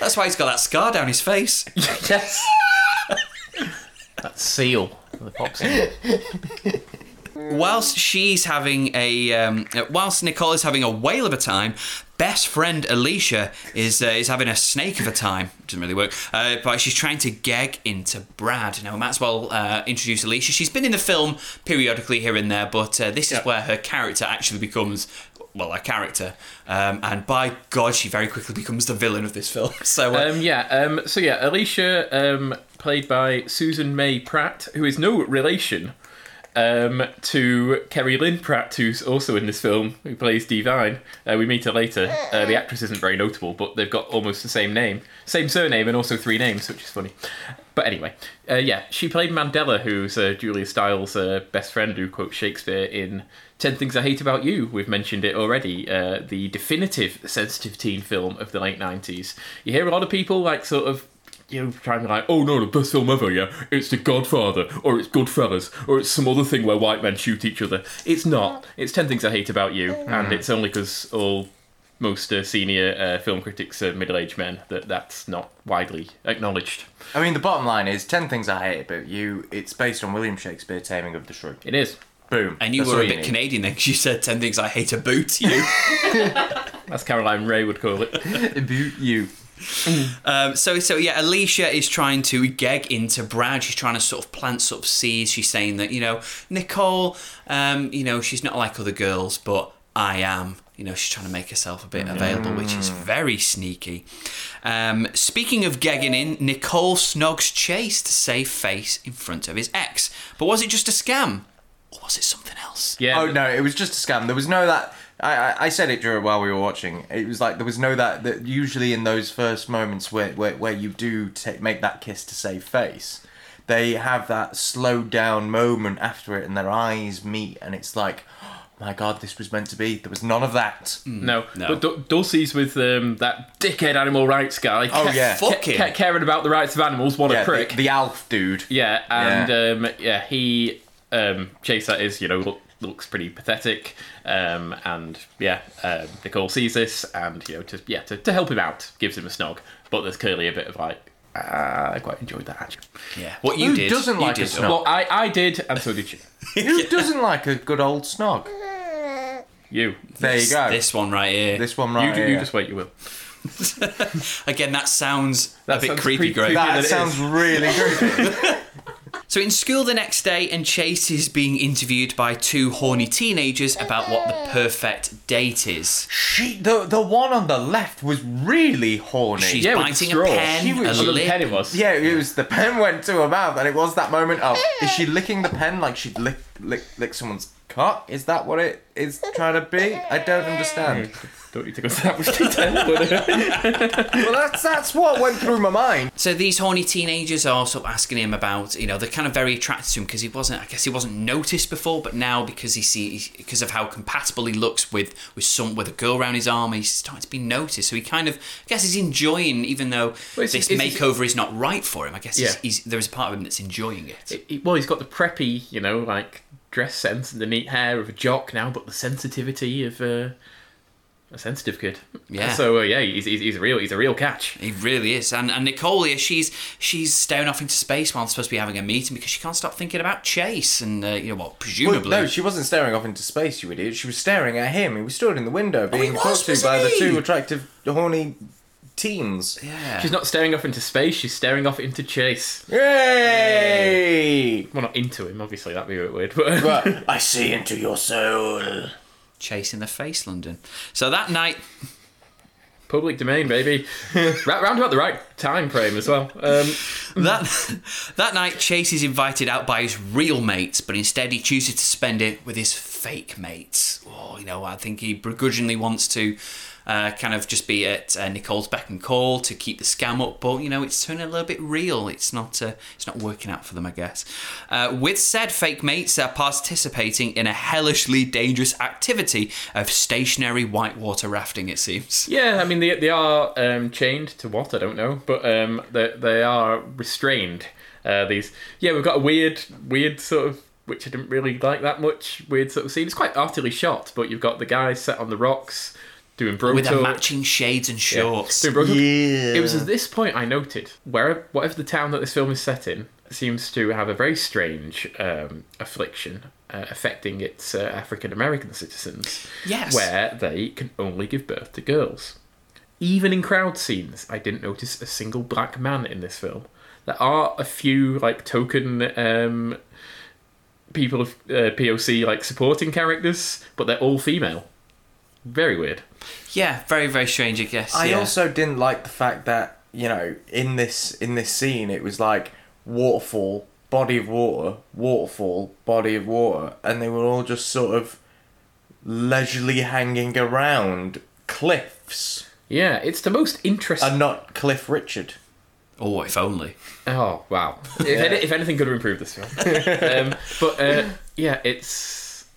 That's why he's got that scar down his face. Yes. That seal. The pop seal. Whilst Nicole is having a whale of a time, best friend Alicia is having a snake of a time. Doesn't really work. But she's trying to gag into Brad. Now, we might as well introduce Alicia. She's been in the film periodically here and there, but this is where her character actually becomes... well, a character, and by God, she very quickly becomes the villain of this film. So Alicia, played by Susan May Pratt, who is no relation to Kerry Lynn Pratt, who's also in this film, who plays Divine. We meet her later. The actress isn't very notable, but they've got almost the same name, same surname, and also three names, which is funny. But anyway, yeah, she played Mandela, who's Julia Stiles' best friend, who quotes Shakespeare in 10 Things I Hate About You. We've mentioned it already, the definitive sensitive teen film of the late 90s. You hear a lot of people, like, sort of, you know, trying to like, oh no, the best film ever, yeah, it's The Godfather, or it's Goodfellas, or it's some other thing where white men shoot each other. It's not. It's 10 Things I Hate About You, and it's only because all... most senior film critics are middle-aged men, that's not widely acknowledged. I mean, the bottom line is 10 Things I Hate About You, it's based on William Shakespeare's Taming of the Shrew. It is. Boom. And you were a bit Canadian then, because you said 10 Things I Hate About You. That's Caroline Ray would call it. About you. So yeah, Alicia is trying to geg into Brad. She's trying to sort of plant sort of seeds. She's saying that, you know, Nicole, you know, she's not like other girls, but I am. You know, she's trying to make herself a bit available, which is very sneaky. Speaking of gegging in, Nicole snogs Chase to save face in front of his ex. But was it just a scam? Or was it something else? Yeah. Oh, no, it was just a scam. There was no that... I said it while we were watching. It was like, there was no that usually in those first moments where you do make that kiss to save face, they have that slowed down moment after it and their eyes meet and it's like... my God, this was meant to be. There was none of that. No. But Dulcie's with that dickhead animal rights guy. Caring about the rights of animals. What a prick. The Alf dude. Yeah, and he, Chase, that is, you know, looks pretty pathetic. And Nicole sees this and, you know, to help him out, gives him a snog. But there's clearly a bit of like, I quite enjoyed that, actually. Yeah. What you did. Who doesn't like a snog? Well, I did, and so did you. Who doesn't like a good old snog? You. There you go. This one right here. You just wait, you will. Again, that sounds a bit creepy, Greg. That sounds really creepy. So in school the next day, and Chase is being interviewed by two horny teenagers about what the perfect date is. The one on the left was really horny. She's biting a pen. Yeah, it was, the pen went to her mouth, and it was that moment of, is she licking the pen like she'd lick someone's cut? Is that what it is trying to be? I don't understand. Don't need to go to that much detail. Well, that's what went through my mind. So these horny teenagers are sort of asking him about, you know, they're kind of very attracted to him because he wasn't noticed before, but now because of how compatible he looks with a girl around his arm, he's starting to be noticed. So he kind of, I guess, he's enjoying, even though this makeover is not right for him. I guess there is a part of him that's enjoying it. Well, he's got the preppy, you know, like, dress sense and the neat hair of a jock now, but the sensitivity of a sensitive kid. Yeah. So he's a real catch. He really is. And Nicole here, she's staring off into space while I'm supposed to be having a meeting because she can't stop thinking about Chase and presumably. Well, no, she wasn't staring off into space, you idiot. She was staring at him. He was stood in the window being talked to by the two attractive horny teens. Yeah. She's not staring off into space, she's staring off into Chase. Yay! Well, not into him, obviously, that'd be a bit weird. But I see into your soul. Chase in the face, London. So that night... public domain, baby. Round about the right time frame as well. That night, Chase is invited out by his real mates, but instead he chooses to spend it with his fake mates. Oh, you know, I think he begrudgingly wants to... kind of just be at Nicole's beck and call to keep the scam up, but you know, it's turning a little bit real. It's not working out for them, I guess. With said fake mates, they're participating in a hellishly dangerous activity of stationary whitewater rafting, it seems. Yeah, I mean, they are chained to what? I don't know, but they are restrained. We've got a weird sort of, which I didn't really like that much, weird sort of scene. It's quite artily shot, but you've got the guys sat on the rocks. Doing bro with their matching shades and shorts. It was at this point I noted, whatever the town that this film is set in seems to have a very strange affliction affecting its African American citizens. Yes. Where they can only give birth to girls. Even in crowd scenes, I didn't notice a single black man in this film. There are a few like token people of POC like supporting characters, but they're all female. Very weird. Yeah, very, very strange, I guess. I also didn't like the fact that, you know, in this scene, it was like waterfall body of water, waterfall, body of water, and they were all just sort of leisurely hanging around cliffs. Yeah, it's the most interesting... And not Cliff Richard. Oh, if only. Oh, wow. Yeah. If anything could have improved this film. It's... it's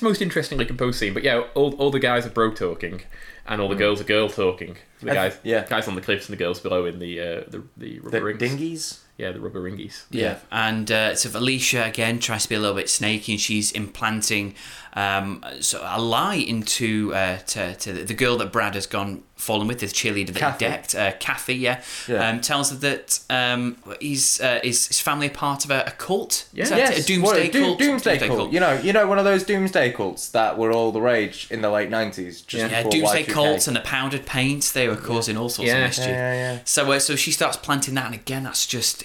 the most interestingly composed scene. But yeah, all the guys are bro talking, and all the girls are girl talking. The guys on the cliffs and the girls below in the rubber rings. The dinghies? Yeah, the rubber ringies. Yeah. And so Alicia, again, tries to be a little bit snaky, and she's implanting a lie into to the girl that Brad has fallen with, this cheerleader that he decked, Kathy, tells her that his family are part of a cult. Yeah. Yes. A doomsday cult. You know, one of those doomsday cults that were all the rage in the late 90s. Doomsday cults and the powdered paints, they were causing all sorts of mischief. Yeah. So she starts planting that, and again, it's just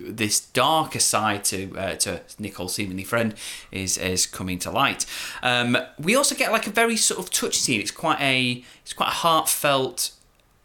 this darker side to Nicole's seemingly friend is coming to light. We also get like a very sort of touchy scene. It's quite a heartfelt,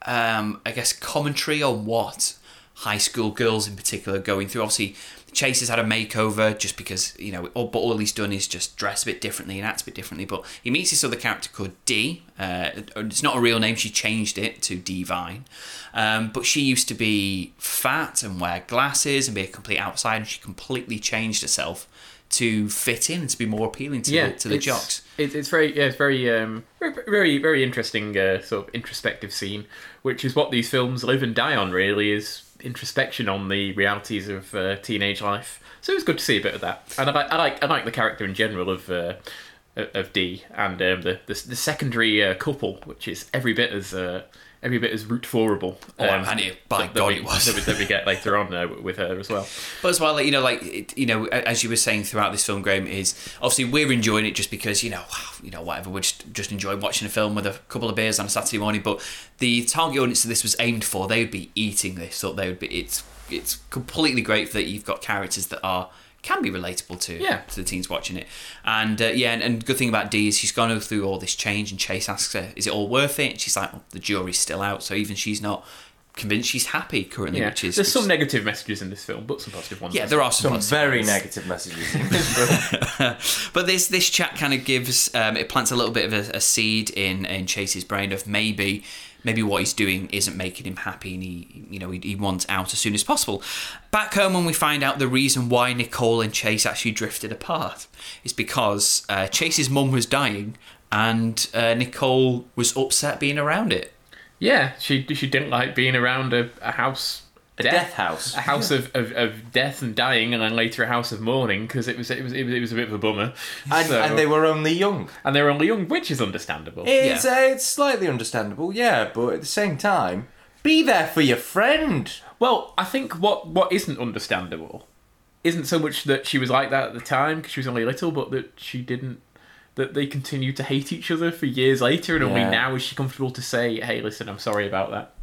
I guess, commentary on what high school girls in particular are going through. Obviously, Chase has had a makeover just because, you know, but all he's done is just dress a bit differently and act a bit differently. But he meets this other character called Dee. It's not a real name. She changed it to Divine. But she used to be fat and wear glasses and be a complete outsider. And she completely changed herself to fit in and to be more appealing to the jocks. It's very interesting sort of introspective scene, which is what these films live and die on, really, is introspection on the realities of teenage life. So it was good to see a bit of that, and I like the character in general of Dee and the secondary couple, which is every bit as root forable. That we get later on with her as well. But as well, as you were saying throughout this film, Graham, is obviously we're enjoying it just because whatever, we're just enjoying watching a film with a couple of beers on a Saturday morning. But the target audience that this was aimed for, they would be eating this, or they would be. It's completely great that you've got characters that can be relatable to the teens watching it. And and good thing about Dee is she's gone through all this change, and Chase asks her, is it all worth it? And she's like, well, the jury's still out, so even she's not convinced she's happy currently, which is... There's some negative messages in this film, but some positive ones. Yeah, there are some very negative messages in this film. But this chat kind of gives... it plants a little bit of a seed in Chase's brain of maybe what he's doing isn't making him happy, and he wants out as soon as possible. Back home, when we find out the reason why Nicole and Chase actually drifted apart is because Chase's mum was dying, and Nicole was upset being around it. Yeah, she didn't like being around a house... A death house. A house of death and dying, and then later a house of mourning, because it was a bit of a bummer. And they were only young. Which is understandable. It's slightly understandable, yeah, but at the same time, be there for your friend. Well, I think what isn't understandable isn't so much that she was like that at the time, because she was only little, but that she didn't... that they continue to hate each other for years later, and only now is she comfortable to say, hey, listen, I'm sorry about that.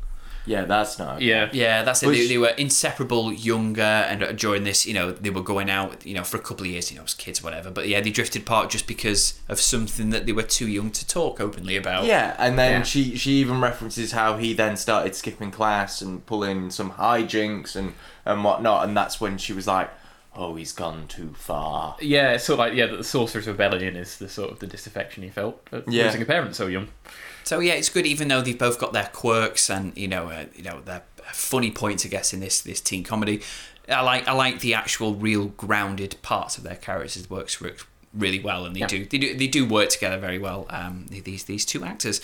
Yeah, that's not... Yeah, that's it. They were inseparable younger, and during this, they were going out, for a couple of years, as kids, whatever. But yeah, they drifted apart just because of something that they were too young to talk openly about. Yeah, and then she even references how he then started skipping class and pulling some hijinks and whatnot, and that's when she was like, oh, he's gone too far. Yeah, it's sort of like, the Sorcerer's Rebellion is the sort of the disaffection he felt at losing a parent so young. So yeah, it's good, even though they've both got their quirks and, their funny points, I guess, in this teen comedy. I like the actual real grounded parts of their characters. It works really well, and they do work together very well. These two actors.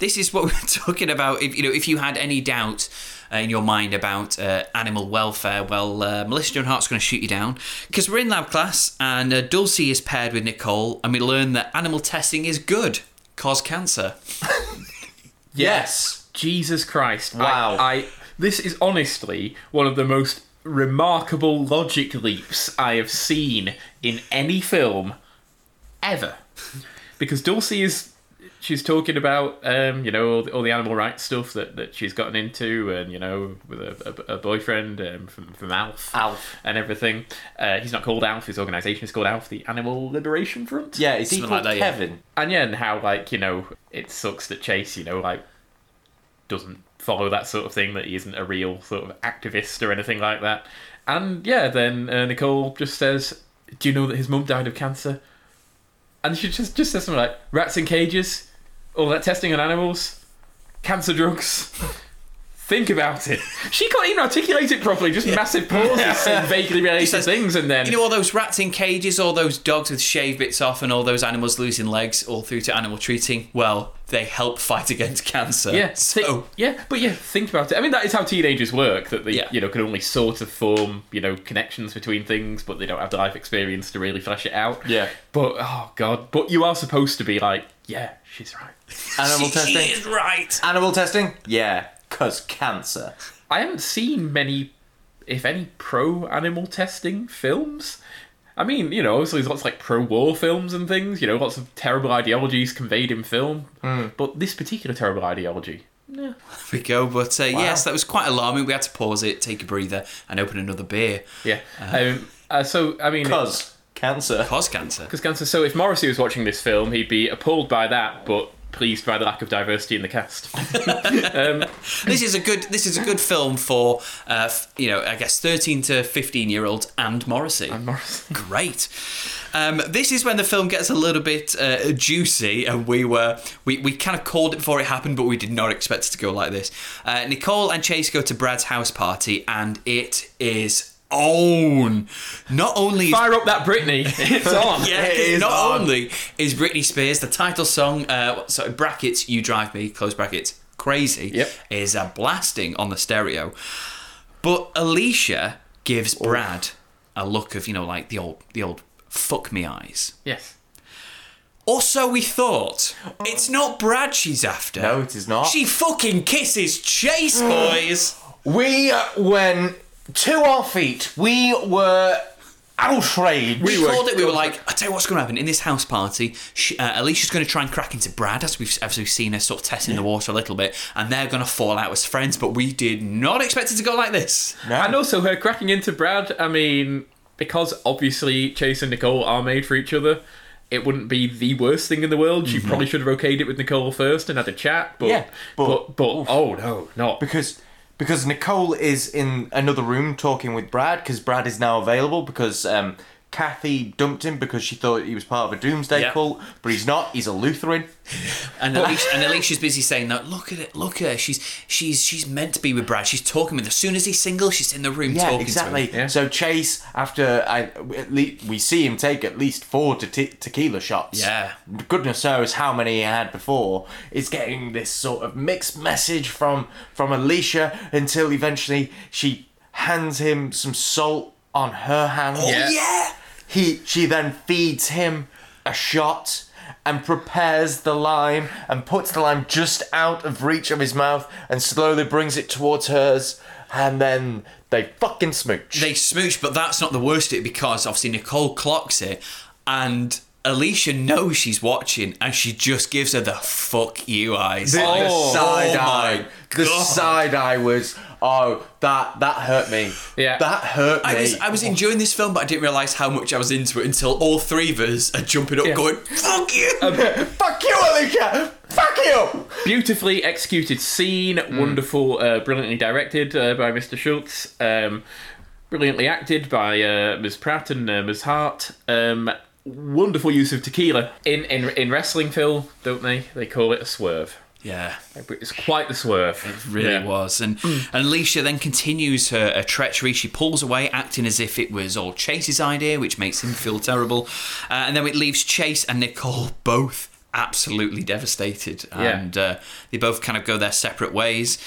This is what we're talking about. If you had any doubt in your mind about animal welfare, well, Melissa Joan Hart's going to shoot you down, because we're in lab class, and Dulce is paired with Nicole, and we learn that animal testing is good, cause cancer. Yes, Jesus Christ! Wow, this is honestly one of the most remarkable logic leaps I have seen in any film ever, because Dulce she's talking about all the animal rights stuff that she's gotten into, and with a boyfriend from Alf and everything. He's not called Alf, his organisation is called Alf, the Animal Liberation Front. Yeah, it's something like that, Kevin. Yeah. And how it sucks that Chase doesn't follow that sort of thing, that he isn't a real sort of activist or anything like that. And yeah, then Nicole just says, do you know that his mum died of cancer? And she just says something like, rats in cages, all that testing on animals, cancer drugs. Think about it. She can't even articulate it properly, just massive pauses and vaguely related things. And then, you know, all those rats in cages, all those dogs with shaved bits off, and all those animals losing legs, all through to animal treating. Well, they help fight against cancer. Yeah. So think about it. I mean, that is how teenagers work, that they can only sort of form, connections between things, but they don't have the life experience to really flesh it out. Yeah. But oh god, but you are supposed to be like, yeah, she's right. Animal testing. She is right. Animal testing? Yeah. Because cancer. I haven't seen many, if any, pro-animal testing films. I mean, obviously there's lots of, pro-war films and things, lots of terrible ideologies conveyed in film. Mm. But this particular terrible ideology, there we go. But yes, that was quite alarming. We had to pause it, take a breather, and open another beer. Yeah. Because cancer. Because cancer. Because cancer. So if Morrissey was watching this film, he'd be appalled by that, but pleased by the lack of diversity in the cast. This is a good film for 13 to 15 year olds and Morrissey. Great. This is when the film gets a little bit juicy, and we kind of called it before it happened, but we did not expect it to go like this. Nicole and Chase go to Brad's house party, and it is own. Not only fire up that Britney, it's on. Yeah, it is not on. Only is Britney Spears the title song, brackets, You Drive Me, close brackets, Crazy, is a blasting on the stereo. But Alicia gives Brad a look of the old fuck me eyes. Yes. Or so we thought. It's not Brad she's after. No, it is not. She fucking kisses Chase, boys. We went to our feet. We were outraged. We called it. We were like, I tell you what's going to happen in this house party. Alicia's going to try and crack into Brad, as we've seen her sort of testing the water a little bit, and they're going to fall out as friends. But we did not expect it to go like this. No. And also, her cracking into Brad. I mean, because obviously Chase and Nicole are made for each other, it wouldn't be the worst thing in the world. She probably should have okayed it with Nicole first and had a chat. But Because Nicole is in another room talking with Brad, because Brad is now available, because Kathy dumped him because she thought he was part of a doomsday cult, but he's not. He's a Lutheran. And Alicia's busy saying that. Look at her. She's meant to be with Brad. She's talking with him. As soon as he's single, she's in the room talking to him. Yeah, exactly. So Chase, after we see him take at least 4 tequila shots. Yeah. Goodness knows how many he had before. Is getting this sort of mixed message from Alicia, until eventually she hands him some salt on her hand. Oh yeah. She then feeds him a shot and prepares the lime and puts the lime just out of reach of his mouth and slowly brings it towards hers, and then they fucking smooch. They smooch, but that's not the worst of it, because obviously Nicole clocks it, and Alicia knows she's watching, and she just gives her the fuck you eyes. The side eye. The side eye was... Oh, that hurt me. Yeah. That hurt me. I was enjoying this film, but I didn't realise how much I was into it until all three of us are jumping up going, fuck you! Fuck you, Alicia! Fuck you! Beautifully executed scene. Wonderful, brilliantly directed by Mr. Schultz. Brilliantly acted by Ms. Pratt and Ms. Hart. Wonderful use of tequila. In wrestling film, don't they? They call it a swerve. Yeah. It's quite the swerve. It really was. And Alicia then continues her treachery. She pulls away, acting as if it was all Chase's idea, which makes him feel terrible. And then it leaves Chase and Nicole both absolutely devastated. And they both kind of go their separate ways.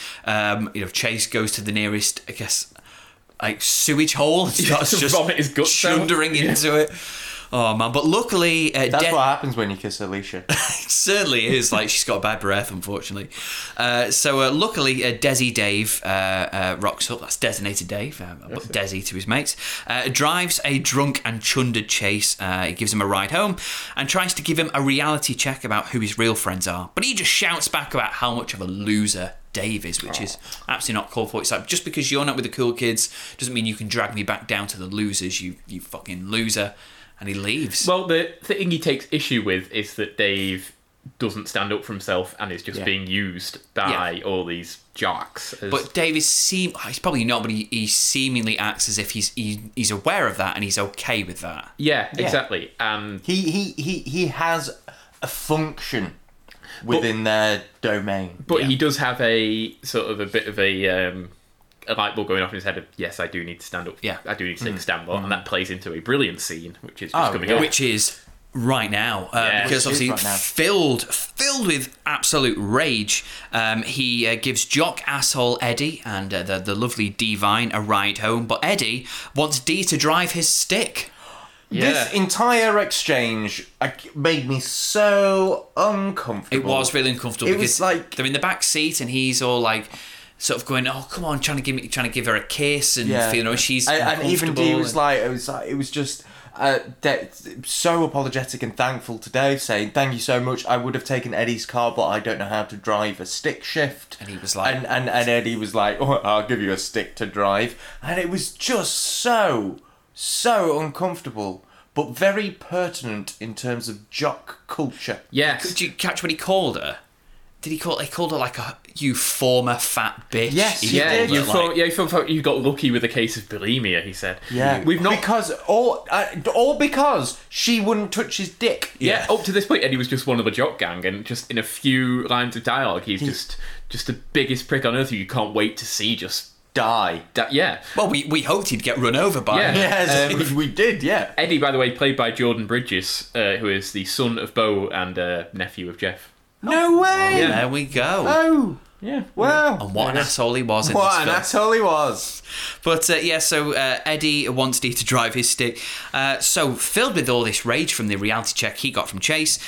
Chase goes to the nearest, I guess, like sewage hole and starts just vomit his guts shundering into it. Oh man, but luckily... that's what happens when you kiss Alicia. It certainly is. She's got a bad breath, unfortunately. So luckily, Desi Dave rocks up. That's Designated Dave. But Desi to his mates. Drives a drunk and chundered Chase. He gives him a ride home and tries to give him a reality check about who his real friends are. But he just shouts back about how much of a loser Dave is, which is absolutely not called for. It's like, just because you're not with the cool kids doesn't mean you can drag me back down to the losers, you fucking loser. And he leaves. Well, the thing he takes issue with is that Dave doesn't stand up for himself and is just being used by all these jocks. But Davis he's probably not, but he seemingly acts as if he's aware of that and he's okay with that. Yeah, yeah. Exactly. He has a function within their domain. But he does have a sort of a bit of a light bulb going off in his head of, yes, I do need to stand up. Yeah. I do need to take a stand up. And that plays into a brilliant scene, which is just coming up. Which is right now, because obviously right now. Filled with absolute rage, he gives jock asshole Eddie and the lovely Divine a ride home, but Eddie wants Dee to drive his stick. Yeah. This entire exchange made me so uncomfortable. It was really uncomfortable because like they're in the back seat and he's all like sort of going, "Oh, come on," trying to give her a kiss and feeling, she's uncomfortable. And even Dee was like, it was just. So apologetic and thankful today, saying thank you so much, I would have taken Eddie's car but I don't know how to drive a stick shift, and he was like, and Eddie was like, oh, I'll give you a stick to drive, and it was just so uncomfortable but very pertinent in terms of jock culture. Did you catch when he called her? He called her like a you former fat bitch. Yes, he did. You got lucky with a case of bulimia, he said. Yeah. We've not... Because, all because she wouldn't touch his dick. Yeah, up to this point, Eddie was just one of a jock gang, and just in a few lines of dialogue, he's just the biggest prick on earth who you can't wait to see just die. Well, we hoped he'd get run over by him. Yes, we did, Eddie, by the way, played by Jordan Bridges, who is the son of Bo and nephew of Jeff. No way! Yeah. There we go. Oh, yeah. Wow. And what an asshole he was in this film. What an asshole he was. But so Eddie wants Dee to drive his stick. So filled with all this rage from the reality check he got from Chase,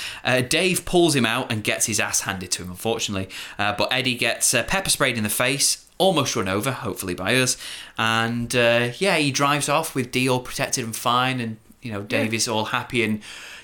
Dave pulls him out and gets his ass handed to him, unfortunately. But Eddie gets pepper sprayed in the face, almost run over, hopefully by us. And he drives off with Dee all protected and fine, and Dave is all happy and.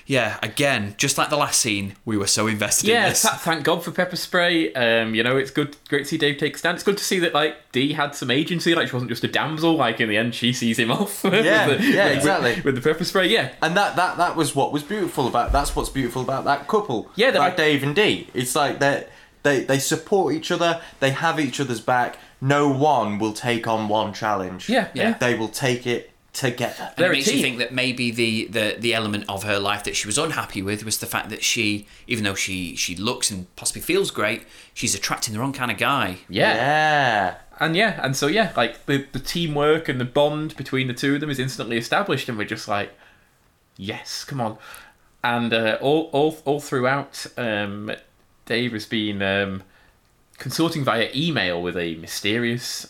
Yeah, again, just like the last scene, we were so invested in this. Yeah, thank God for pepper spray. It's great to see Dave take a stand. It's good to see that, like, Dee had some agency. Like, she wasn't just a damsel. Like, in the end, she sees him off. Exactly. With the pepper spray, And that was what was beautiful about... That's what's beautiful about that couple. Yeah, they're... Like Dave and Dee. It's like they support each other. They have each other's back. No one will take on one challenge. Yeah. They will take it together. And it makes you think that maybe the element of her life that she was unhappy with was the fact that she, even though she looks and possibly feels great, she's attracting the wrong kind of guy. And so the teamwork and the bond between the two of them is instantly established, and we're just like, yes, come on. And all throughout, Dave has been consorting via email with a mysterious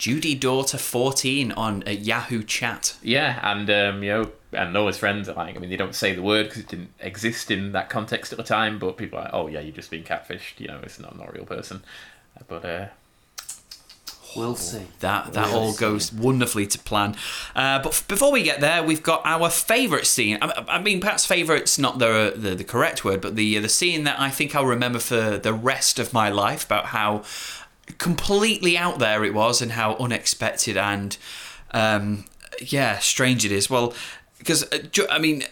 Judy Daughter 14 on a Yahoo chat. Yeah, and all his friends are like, I mean, they don't say the word because it didn't exist in that context at the time, but people are like, oh yeah, you're just being catfished, it's not a real person. But we'll see. That all goes wonderfully to plan. But before we get there, we've got our favourite scene. I mean, perhaps favourite's not the correct word, but the scene that I think I'll remember for the rest of my life, about how completely out there it was and how unexpected and strange it is. Well, because I mean,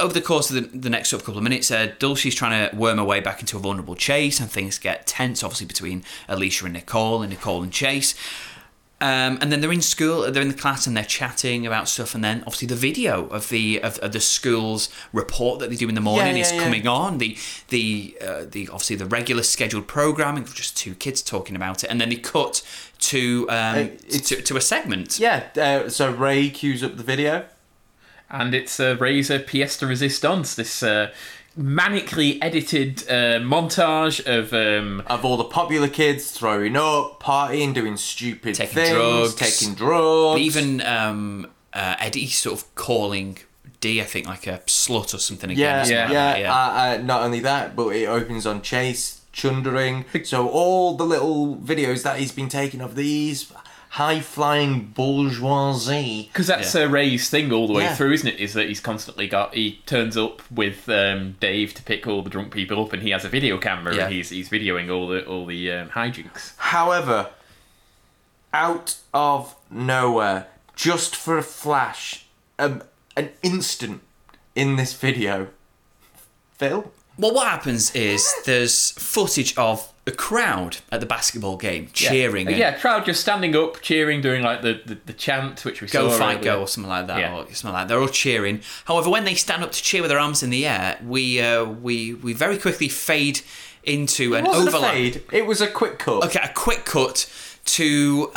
over the course of the next sort of couple of minutes, Dulcie's trying to worm her way back into a vulnerable Chase, and things get tense obviously between Alicia and Nicole and Chase, and then they're in the class and they're chatting about stuff, and then obviously the video of the school's report that they do in the morning is coming on, the obviously the regular scheduled programming of just two kids talking about it, and then they cut to a segment. So Ray cues up the video, and it's Ray's pièce de résistance, this manically edited montage of all the popular kids throwing up, partying, doing stupid things, taking drugs. Even Eddie sort of calling Dee, I think, like a slut or something again. Not only that, but it opens on Chase chundering. So all the little videos that he's been taking of these high-flying bourgeoisie. Because that's Ray's thing all the way through, isn't it? Is that he's constantly he turns up with Dave to pick all the drunk people up, and he has a video camera and he's videoing all the hijinks. However, out of nowhere, just for a flash, an instant in this video, Phil? Well, what happens is there's footage of a crowd at the basketball game cheering. Yeah, crowd just standing up, cheering, doing like the chant, which we saw. Go fight, go, or something like that. Yeah. Or something like that. They're all cheering. However, when they stand up to cheer with their arms in the air, we very quickly fade into an overlap. It was a quick cut. Okay, a quick cut to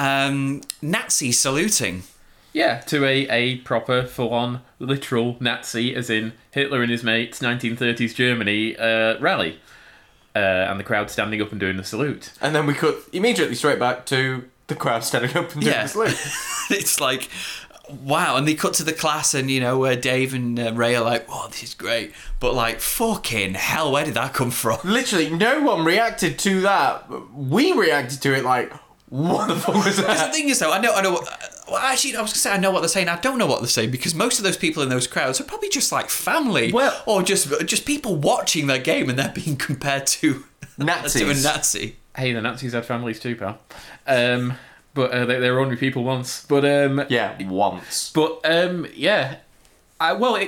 Nazis saluting. Yeah, to a proper, full-on, literal Nazi, as in Hitler and his mates, 1930s Germany rally. And the crowd standing up and doing the salute. And then we cut immediately straight back to the crowd standing up and doing the salute. It's like, wow. And they cut to the class and, you know, Dave and Ray are like, oh, this is great. But like, fucking hell, where did that come from? Literally, no one reacted to that. We reacted to it like, what the fuck was that? Because the thing is, though, I was going to say I know what they're saying. I don't know what they're saying because most of those people in those crowds are probably just like family or just people watching their game and they're being compared to Nazis. To a Nazi. Hey, the Nazis had families too, pal. But they were only people once. But once. But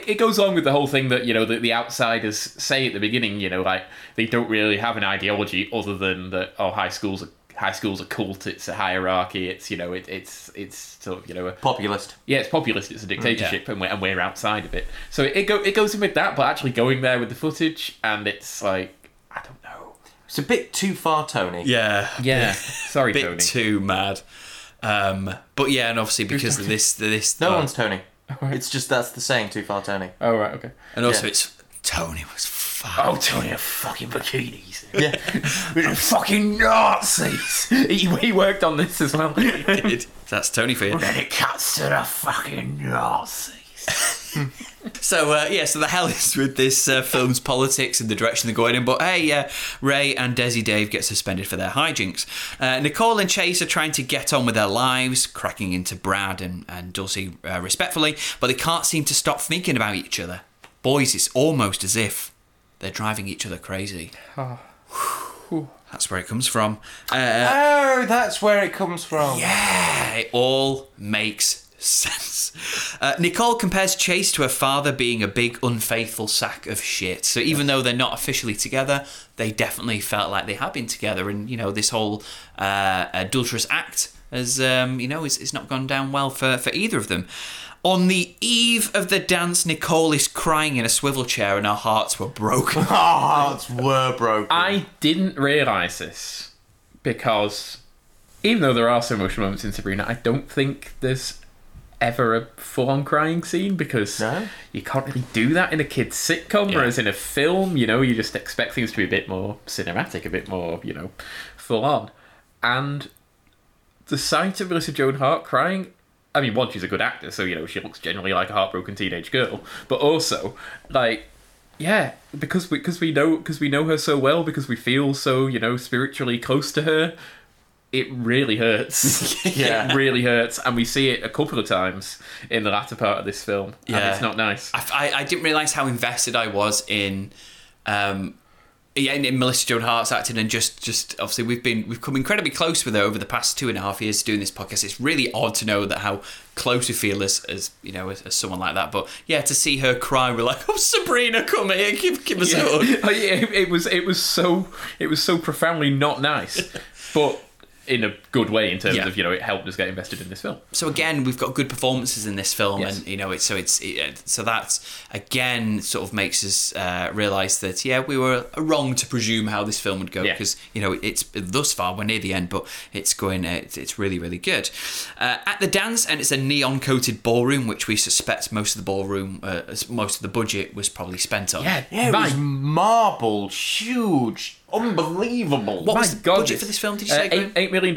it goes on with the whole thing that, you know, the outsiders say at the beginning, you know, like they don't really have an ideology other than that. Oh, high school's a cult, it's a hierarchy, it's, you know, it's sort of, you know... populist. Yeah, it's populist, it's a dictatorship, and we're outside of it. So it goes in with that, but actually going there with the footage, and it's like, I don't know. It's a bit too far, Tony. Yeah. Sorry, Tony. A bit too mad. But yeah, and obviously because of this... No one's Tony. It's just, that's the saying, too far, Tony. Oh, right, okay. And also it's, Tony was Tony of fucking bikinis. Yeah. Fucking Nazis. He worked on this as well. He did. That's Tony for you. Then it cuts to the fucking Nazis. So the hell is with this film's politics and the direction they're going in. But hey, Ray and Desi Dave get suspended for their hijinks. Nicole and Chase are trying to get on with their lives, cracking into Brad and Dulcie respectfully, but they can't seem to stop thinking about each other. Boys, it's almost as if they're driving each other crazy. Oh. That's where it comes from. That's where it comes from. Yeah, it all makes sense. Nicole compares Chase to her father being a big, unfaithful sack of shit. So even though they're not officially together, they definitely felt like they had been together. And, you know, this whole adulterous act has, you know, it's not gone down well for either of them. On the eve of the dance, Nicole is crying in a swivel chair and our hearts were broken. Our hearts were broken. I didn't realise this because even though there are some emotional moments in Sabrina, I don't think there's ever a full-on crying scene because you can't really do that in a kid's sitcom, whereas in a film, you know, you just expect things to be a bit more cinematic, a bit more, you know, full-on. And the sight of Melissa Joan Hart crying... I mean, one, she's a good actor, so, you know, she looks generally like a heartbroken teenage girl. But also, like, yeah, because we know her so well, because we feel so, you know, spiritually close to her, it really hurts. It really hurts. And we see it a couple of times in the latter part of this film. Yeah. And it's not nice. I didn't realise how invested I was in Melissa Joan Hart's acting, and just obviously we've come incredibly close with her over the past 2.5 years doing this podcast. It's really odd to know that how close we feel as you know as someone like that. But yeah, to see her cry, we're like, oh Sabrina, come here, give us a hug. It was so profoundly not nice, but in a good way in terms of, you know, it helped us get invested in this film. So again, we've got good performances in this film, and you know so that's again sort of makes us realise that we were wrong to presume how this film would go because you know it's thus far we're near the end, but it's going it's really really good. At the dance, and it's a neon coated ballroom, which we suspect most of the budget was probably spent on. Yeah, it was marble, huge. Unbelievable. What was the budget for this film, did you say? $8 million,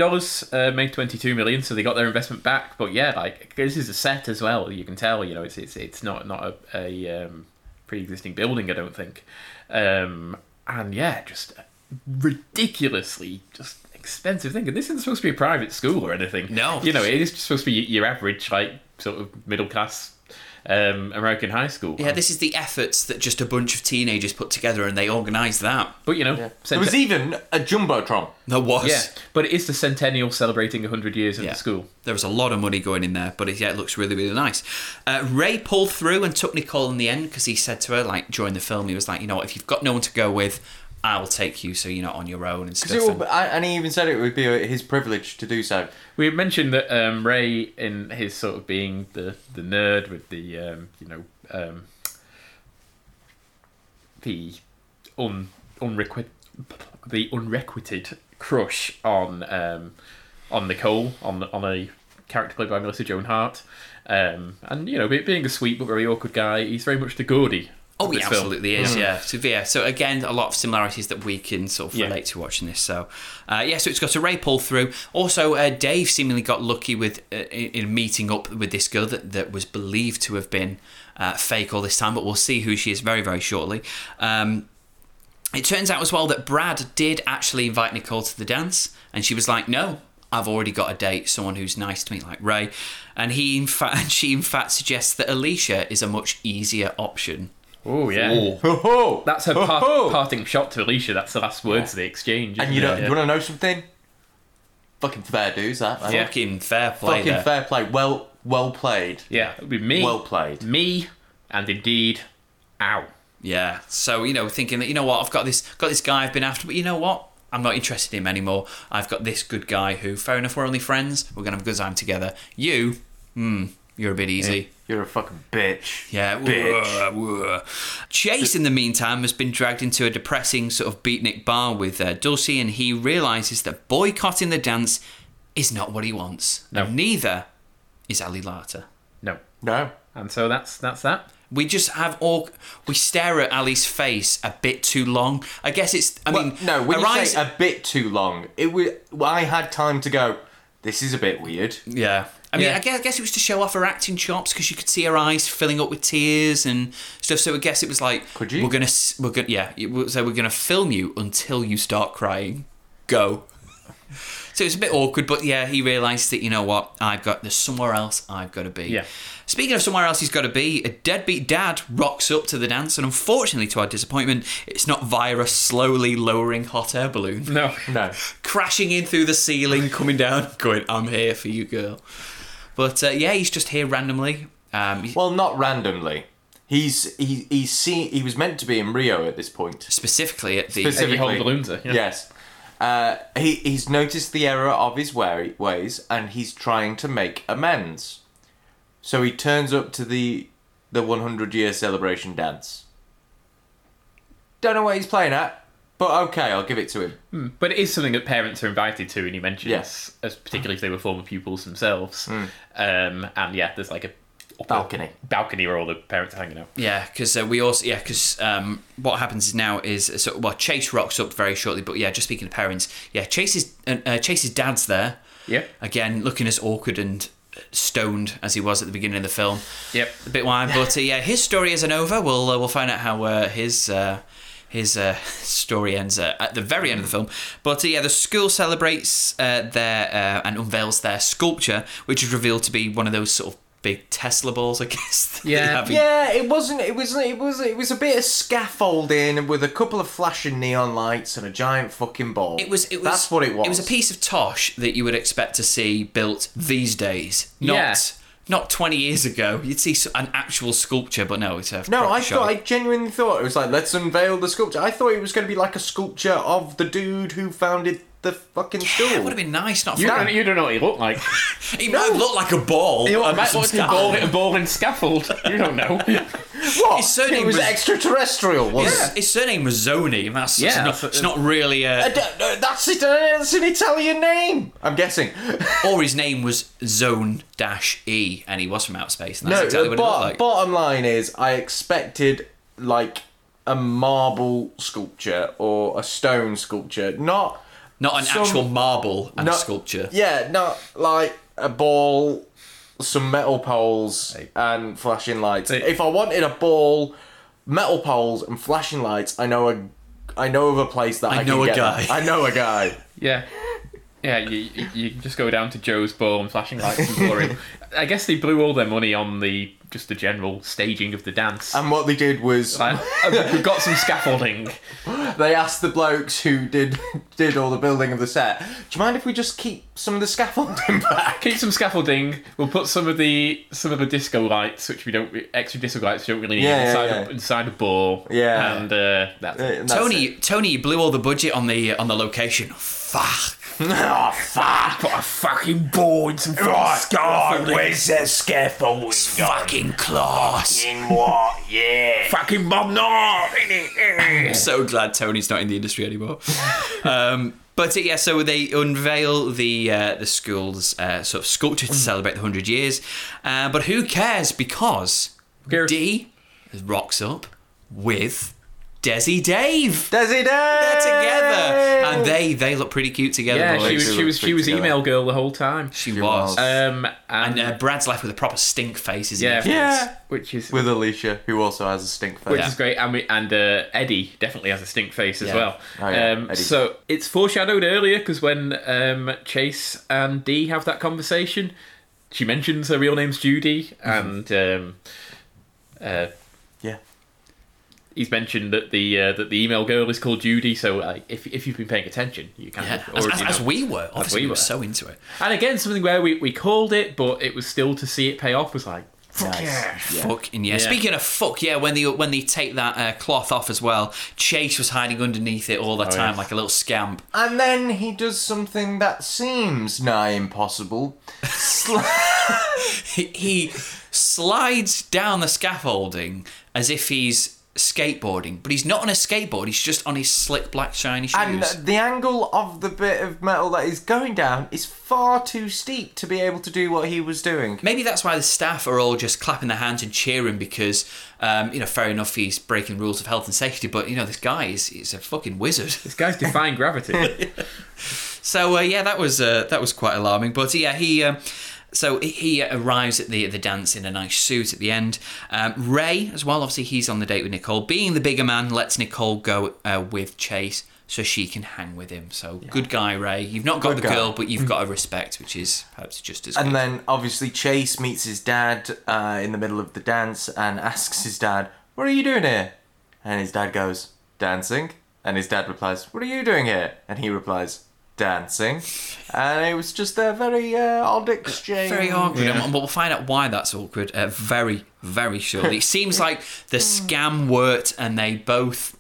made $22 million, so they got their investment back. But yeah, like, this is a set as well, you can tell, you know, it's not a pre-existing building, I don't think. And yeah, just ridiculously just expensive thing. And this isn't supposed to be a private school or anything. No. You know, it is just supposed to be your average, like, sort of middle class American High School. Yeah, this is the efforts that just a bunch of teenagers put together and they organised that. But, you know... Yeah. There was even a Jumbotron. There was. Yeah, but it is the centennial celebrating 100 years of the school. There was a lot of money going in there, but it looks really, really nice. Ray pulled through and took Nicole in the end because he said to her, like, during the film, he was like, you know what, if you've got no one to go with... I'll take you so you're not on your own and stuff. And he even said it would be his privilege to do so. We had mentioned that Ray, in his sort of being the nerd with the, the unrequited crush on Nicole, on a character played by Melissa Joan Hart. And, you know, being a sweet but very awkward guy, he's very much the Gordy. Oh, he absolutely is, yeah. So, again, a lot of similarities that we can sort of relate to watching this. So, so it's got a Ray pull through. Also, Dave seemingly got lucky with in meeting up with this girl that was believed to have been fake all this time, but we'll see who she is very, very shortly. It turns out as well that Brad did actually invite Nicole to the dance, and she was like, no, I've already got a date, someone who's nice to me, like Ray. And she, in fact, suggests that Alicia is a much easier option. Oh, yeah. Oh. That's her parting shot to Alicia. That's the last words of the exchange. And you want to know something? Fucking fair dues, that. Yeah. Fucking fair play. Fucking fair play. Well played. Yeah, it would be me. Well played. Me, and indeed, ow. Yeah, so, thinking that, you know what, I've got this guy I've been after, but you know what? I'm not interested in him anymore. I've got this good guy who, fair enough, we're only friends. We're going to have a good time together. You, you're a bit easy. Yeah. You're a fucking bitch. Yeah. Bitch. Chase, in the meantime, has been dragged into a depressing sort of beatnik bar with Dulcie, and he realises that boycotting the dance is not what he wants. No. And neither is Ali Larter. No. And so that's that. We just we stare at Ali's face a bit too long. I guess it's... when you say a bit too long, I had time to go, this is a bit weird. Yeah. I guess it was to show off her acting chops because you could see her eyes filling up with tears and stuff. So I guess it was like, we're gonna film you until you start crying. Go. So it's a bit awkward, but yeah, he realised that, you know what, there's somewhere else I've got to be. Yeah. Speaking of somewhere else he's got to be, a deadbeat dad rocks up to the dance, and unfortunately, to our disappointment, it's not via a slowly lowering hot air balloon. No. Crashing in through the ceiling, coming down, going, I'm here for you, girl. But he's just here randomly. Well, not randomly. He was meant to be in Rio at this point. Specifically at the... Specifically. Balloons, yeah. Yes. He's noticed the error of his ways, and he's trying to make amends. So he turns up to the 100-year celebration dance. Don't know what he's playing at, but okay, I'll give it to him. But it is something that parents are invited to, and he mentions, as particularly if they were former pupils themselves. There's like a balcony where all the parents are hanging out. Yeah, because what happens now is Chase rocks up very shortly. But yeah, just speaking of parents, Chase's dad's there. Yeah, again looking as awkward and stoned as he was at the beginning of the film. Yep, a bit wide, but his story isn't over. We'll find out how his story ends at the very end of the film. But the school celebrates and unveils their sculpture, which is revealed to be one of those sort of big Tesla balls, I guess. It was a bit of scaffolding with a couple of flashing neon lights and a giant fucking ball. That's what it was. It was a piece of tosh that you would expect to see built these days. Not 20 years ago. You'd see an actual sculpture, but no, it's I genuinely thought it was like, let's unveil the sculpture. I thought it was going to be like a sculpture of the dude who founded the fucking school. Yeah, it would have been nice. You don't know what he looked like. He might look like a ball. He might look like a ball in scaffold. You don't know. What? His surname was extraterrestrial, wasn't it? His surname was Zoni. It's not really a... That's an Italian name, I'm guessing. Or his name was Zone-E, and he was from outer space, and that's exactly what it looked like. Bottom line is, I expected, like, a marble sculpture or a stone sculpture, not actual marble and sculpture. Yeah, not like a ball, some metal poles and flashing lights. If I wanted a ball, metal poles and flashing lights, I know of a place that I can get. I know a guy. Yeah. Yeah, you just go down to Joe's Ball and flashing lights and glory. I guess they blew all their money on the just the general staging of the dance. And what they did was... like, oh, we've got some scaffolding. They asked the blokes who did all the building of the set, do you mind if we just keep some of the scaffolding back? Keep some scaffolding. We'll put some of the disco lights, which we don't really need, inside a ball. Yeah. And that's Tony blew all the budget on the location. Fuck. Oh, fuck. Put a fucking ball in some scaffolding. Where's that scaffolding? It's fucking class. Fucking what? Yeah. Fucking Bob Knott, innit? I'm so glad Tony's not in the industry anymore. So they unveil the school's sort of sculpture to celebrate the 100 years. But who cares? Because Dee rocks up with... Desi Dave. They're together, and they look pretty cute together. Yeah, boys. She was email girl the whole time. She was. And Brad's left with a proper stink face, isn't he? Yeah, which is with Alicia, who also has a stink face, which is great. And Eddie definitely has a stink face as well. Oh, yeah. So it's foreshadowed earlier because when Chase and Dee have that conversation, she mentions her real name's Judy, and he's mentioned that the email girl is called Judy, so if you've been paying attention, you can. Yeah, as we were. Obviously, we were so into it. And again, something where we called it, but it was still to see it pay off was like, fuck nice. Yeah. Fucking yeah. Speaking of fuck, yeah, when they take that cloth off as well, Chase was hiding underneath it all the time like a little scamp. And then he does something that seems nigh impossible. He slides down the scaffolding as if he's... skateboarding, but he's not on a skateboard, he's just on his slick black shiny shoes, and the angle of the bit of metal that is going down is far too steep to be able to do what he was doing. Maybe that's why the staff are all just clapping their hands and cheering, because fair enough, he's breaking rules of health and safety, but this guy is a fucking wizard. This guy's defying gravity. So that was quite alarming, but he arrives at the dance in a nice suit at the end. Ray, as well, obviously he's on the date with Nicole. Being the bigger man, lets Nicole go with Chase so she can hang with him. So good guy, Ray. You've not got girl, but you've got her respect, which is perhaps just as good. And then, obviously, Chase meets his dad in the middle of the dance and asks his dad, what are you doing here? And his dad goes, dancing. And his dad replies, what are you doing here? And he replies, dancing. And it was just a very odd exchange. Very awkward. Yeah. And we'll find out why that's awkward very, very shortly. It seems like the scam worked and they both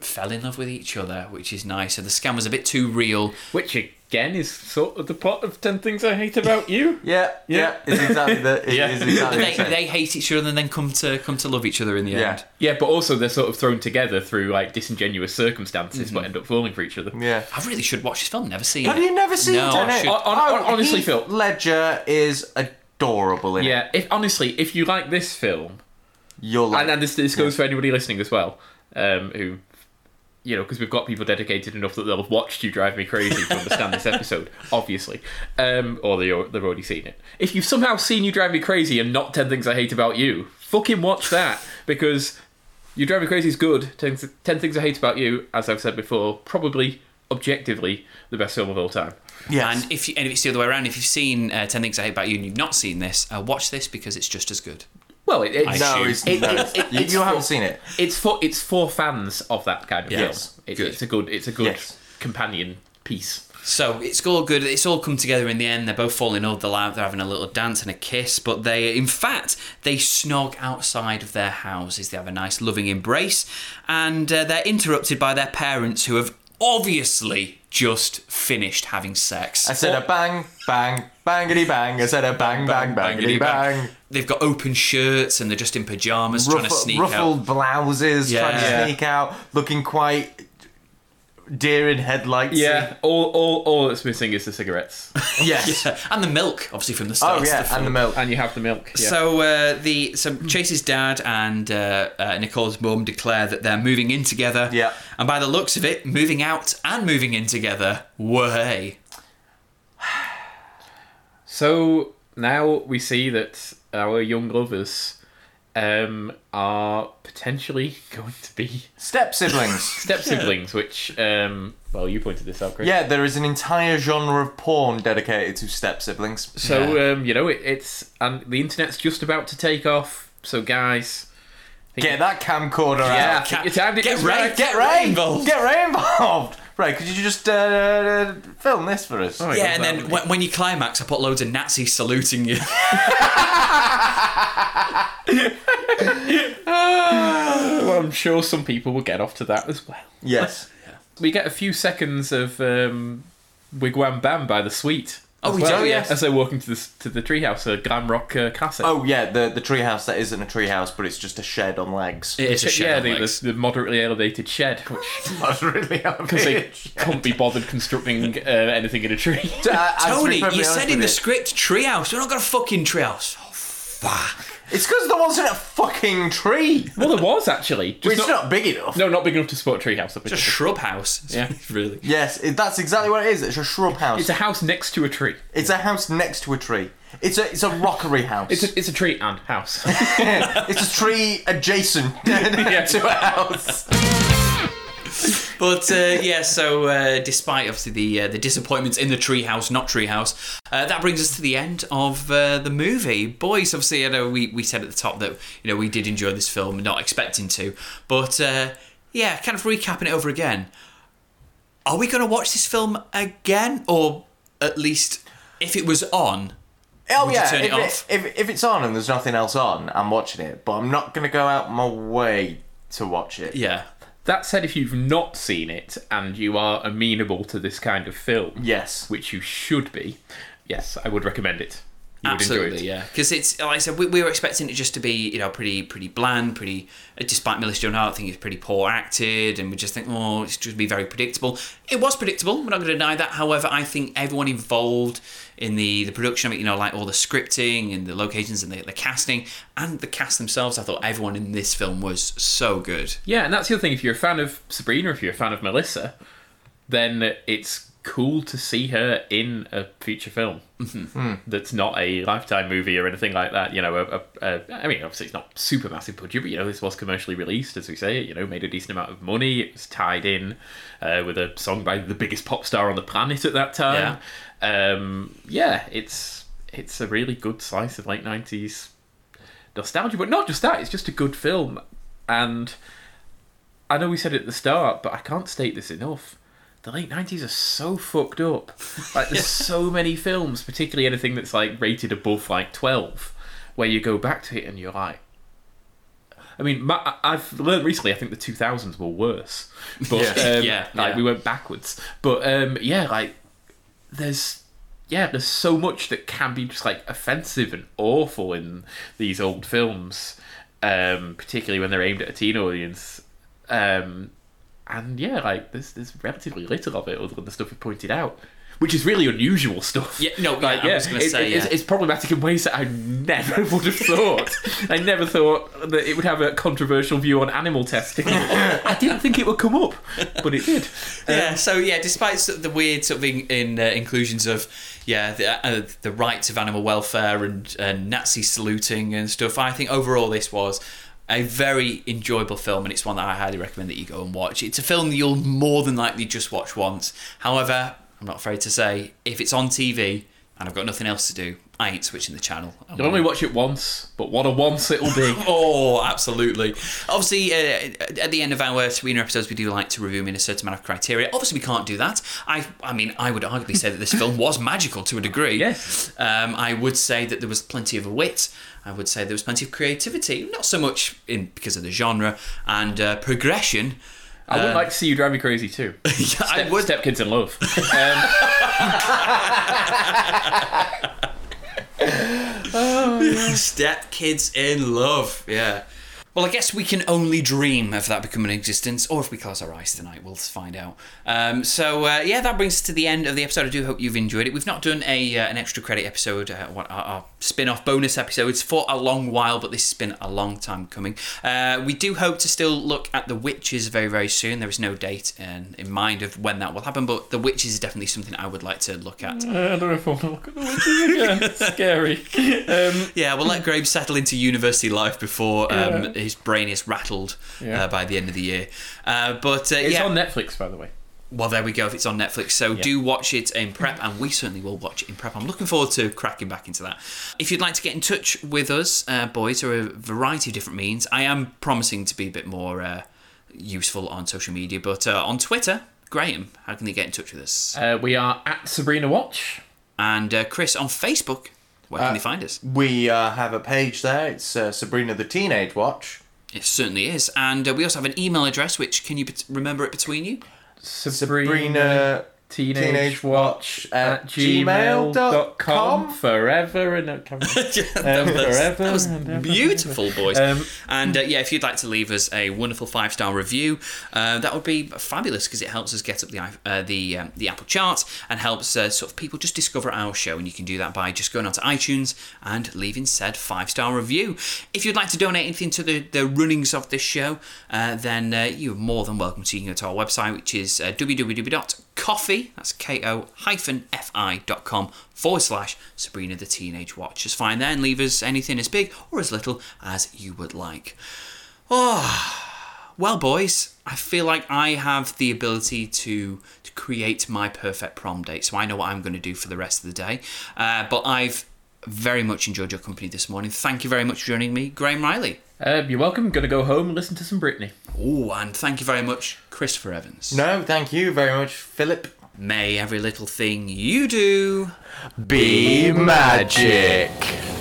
fell in love with each other, which is nice. So the scam was a bit too real. Which again is sort of the plot of 10 Things I Hate About You. Yeah. It's exactly that. They hate each other and then come to love each other in the end. Yeah, but also they're sort of thrown together through like disingenuous circumstances, but end up falling for each other. Yeah, I really should watch this film. Never seen it. Have you never seen it? No, I should. Honestly, Heath Phil Ledger is adorable in it. Yeah, if you like this film, you'll like. And this goes for anybody listening as well, who. Because we've got people dedicated enough that they'll have watched You Drive Me Crazy to understand this episode, obviously. Or they've already seen it. If you've somehow seen You Drive Me Crazy and not 10 Things I Hate About You, fucking watch that, because You Drive Me Crazy is good. 10 Things I Hate About You, as I've said before, probably, objectively, the best film of all time. Yeah, and if it's the other way around, if you've seen 10 Things I Hate About You and you've not seen this, watch this, because it's just as good. Well, you haven't seen it. It's for fans of that kind of film. It's a good companion piece. So it's all good. It's all come together in the end. They're both falling in love. They're having a little dance and a kiss. But they snog outside of their houses. They have a nice loving embrace, and they're interrupted by their parents, who have obviously just finished having sex. I said a bang, bang, bangity bang. I said a bang, bang, bangity bang. They've got open shirts and they're just in pyjamas, trying to sneak out. Ruffled blouses, trying to sneak out, looking quite deer in headlights. Yeah, all that's missing is the cigarettes. Yes. And the milk, obviously, from the start. Oh, yeah, and the milk. And you have the milk. Yeah. So so Chase's dad and Nicole's mum declare that they're moving in together. Yeah. And by the looks of it, moving out and moving in together. Way. So now we see that our young lovers are potentially going to be... step-siblings. Step-siblings, which... you pointed this out, Chris. Yeah, there is an entire genre of porn dedicated to step-siblings. So, it's... and the internet's just about to take off. So guys, get that camcorder out. Yeah, it's time to get Ray involved. Right, could you just film this for us? Oh, yeah, and then when you climax, I put loads of Nazis saluting you. Well, I'm sure some people will get off to that as well. Yes. We get a few seconds of Wigwam Bam by The Sweet. Oh, we do, yes. As they're walking to the treehouse, a glam rock castle. Oh, yeah, the treehouse that isn't a treehouse, but it's just a shed on legs. It's a shed on legs. The moderately elevated shed. Which, moderately elevated because they can't be bothered constructing anything in a tree. Tony, you said in the script treehouse. We're not got a fucking treehouse. Oh, fuck. It's because there wasn't a fucking tree. Well, there was, actually. Just it's not big enough. No, not big enough to support a tree house. It's a shrub house. Yeah, really. Yes, that's exactly what it is. It's a shrub house. It's a house next to a tree. It's a house next to a tree. It's a rockery house. It's a tree and house. It's a tree adjacent to a house. But, despite, obviously, the disappointments in the treehouse, not treehouse, that brings us to the end of the movie. Boys, obviously, I know we said at the top that, we did enjoy this film, not expecting to. But, kind of recapping it over again. Are we going to watch this film again? Or at least, if it was on... Oh yeah, if it's on and there's nothing else on, I'm watching it. But I'm not going to go out my way to watch it. Yeah. That said, if you've not seen it and you are amenable to this kind of film, yes, which you should be, yes, I would recommend it. You absolutely would enjoy it. Yeah, because it's like I said, we were expecting it just to be pretty bland, pretty. Despite Melissa Joan Hart, I think it's pretty poor acted, and we just think it's just be very predictable. It was predictable. We're not going to deny that. However, I think everyone involved in the production of it, like all the scripting and the locations and the casting and the cast themselves, I thought everyone in this film was so good. Yeah, and that's the other thing. If you're a fan of Sabrina, if you're a fan of Melissa, then it's cool to see her in a feature film that's not a Lifetime movie or anything like that. I mean, obviously it's not super massive budget, but this was commercially released, as we say. Made a decent amount of money. It was tied in with a song by the biggest pop star on the planet at that time. Yeah, it's a really good slice of late 90s nostalgia, but not just that. It's just a good film, and I know we said it at the start, but I can't state this enough. The late 90s are so fucked up. Like, there's so many films, particularly anything that's like rated above like 12, where you go back to it and you're like... I mean, I've learned recently, I think the 2000s were worse. But we went backwards. But there's so much that can be just like offensive and awful in these old films, particularly when they're aimed at a teen audience. And there's relatively little of it other than the stuff we pointed out, which is really unusual stuff. Yeah, no, like, I was going to say, it's problematic in ways that I never would have thought. I never thought that it would have a controversial view on animal testing. I didn't think it would come up, but it did. Despite sort of the weird sort of inclusions of the rights of animal welfare and Nazi saluting and stuff, I think overall this was a very enjoyable film, and it's one that I highly recommend that you go and watch. It's a film that you'll more than likely just watch once. However, I'm not afraid to say, if it's on TV and I've got nothing else to do, I ain't switching the channel. You'll only watch it once, but what a once it'll be. Oh, absolutely. Obviously, at the end of our Sabrina episodes, we do like to review them in a certain amount of criteria. Obviously, we can't do that. I would arguably say that this film was magical to a degree. Yes. I would say that there was plenty of wit. I would say there was plenty of creativity, not so much because of the genre and progression. I would like to see You Drive Me Crazy too. I would. Stepkids in Love. Stepkids in Love. Yeah. Well, I guess we can only dream of that becoming an existence, or if we close our eyes tonight, we'll find out. That brings us to the end of the episode. I do hope you've enjoyed it. We've not done an extra credit episode, our spin-off bonus episodes for a long while, but this has been a long time coming. We do hope to still look at The Witches very, very soon. There is no date in mind of when that will happen, but The Witches is definitely something I would like to look at. I don't know if I want to look at The Witches again. It's scary. We'll let Graeme settle into university life before... his brain is rattled by the end of the year. It's on Netflix, by the way. Well, there we go, if it's on Netflix. So do watch it in prep, and we certainly will watch it in prep. I'm looking forward to cracking back into that. If you'd like to get in touch with us, boys, there are a variety of different means. I am promising to be a bit more useful on social media, but on Twitter, Graham, how can they get in touch with us? We are at Sabrina Watch. And Chris, on Facebook, where can they find us? We have a page there. It's Sabrina the Teenage Watch. It certainly is. And we also have an email address, which, can you remember it between you? Sabrina Teenage Watch at gmail.com forever and forever. That was beautiful, boys. And yeah, if you'd like to leave us a wonderful 5-star review, that would be fabulous, because it helps us get up the Apple charts and helps sort of people just discover our show. And you can do that by just going onto iTunes and leaving said 5-star review. If you'd like to donate anything to the runnings of this show, then you're more than welcome to. You can go to our website, which is www.coffee.com. That's ko-fi.com/ Sabrina the Teenage Watch. Just find there and leave us anything as big or as little as you would like. Oh, well, boys, I feel like I have the ability to create my perfect prom date, so I know what I'm going to do for the rest of the day. But I've very much enjoyed your company this morning. Thank you very much for joining me, Graham Riley. You're welcome. Going to go home and listen to some Britney. Oh, and thank you very much, Christopher Evans. No, thank you very much, Philip. May every little thing you do be magic.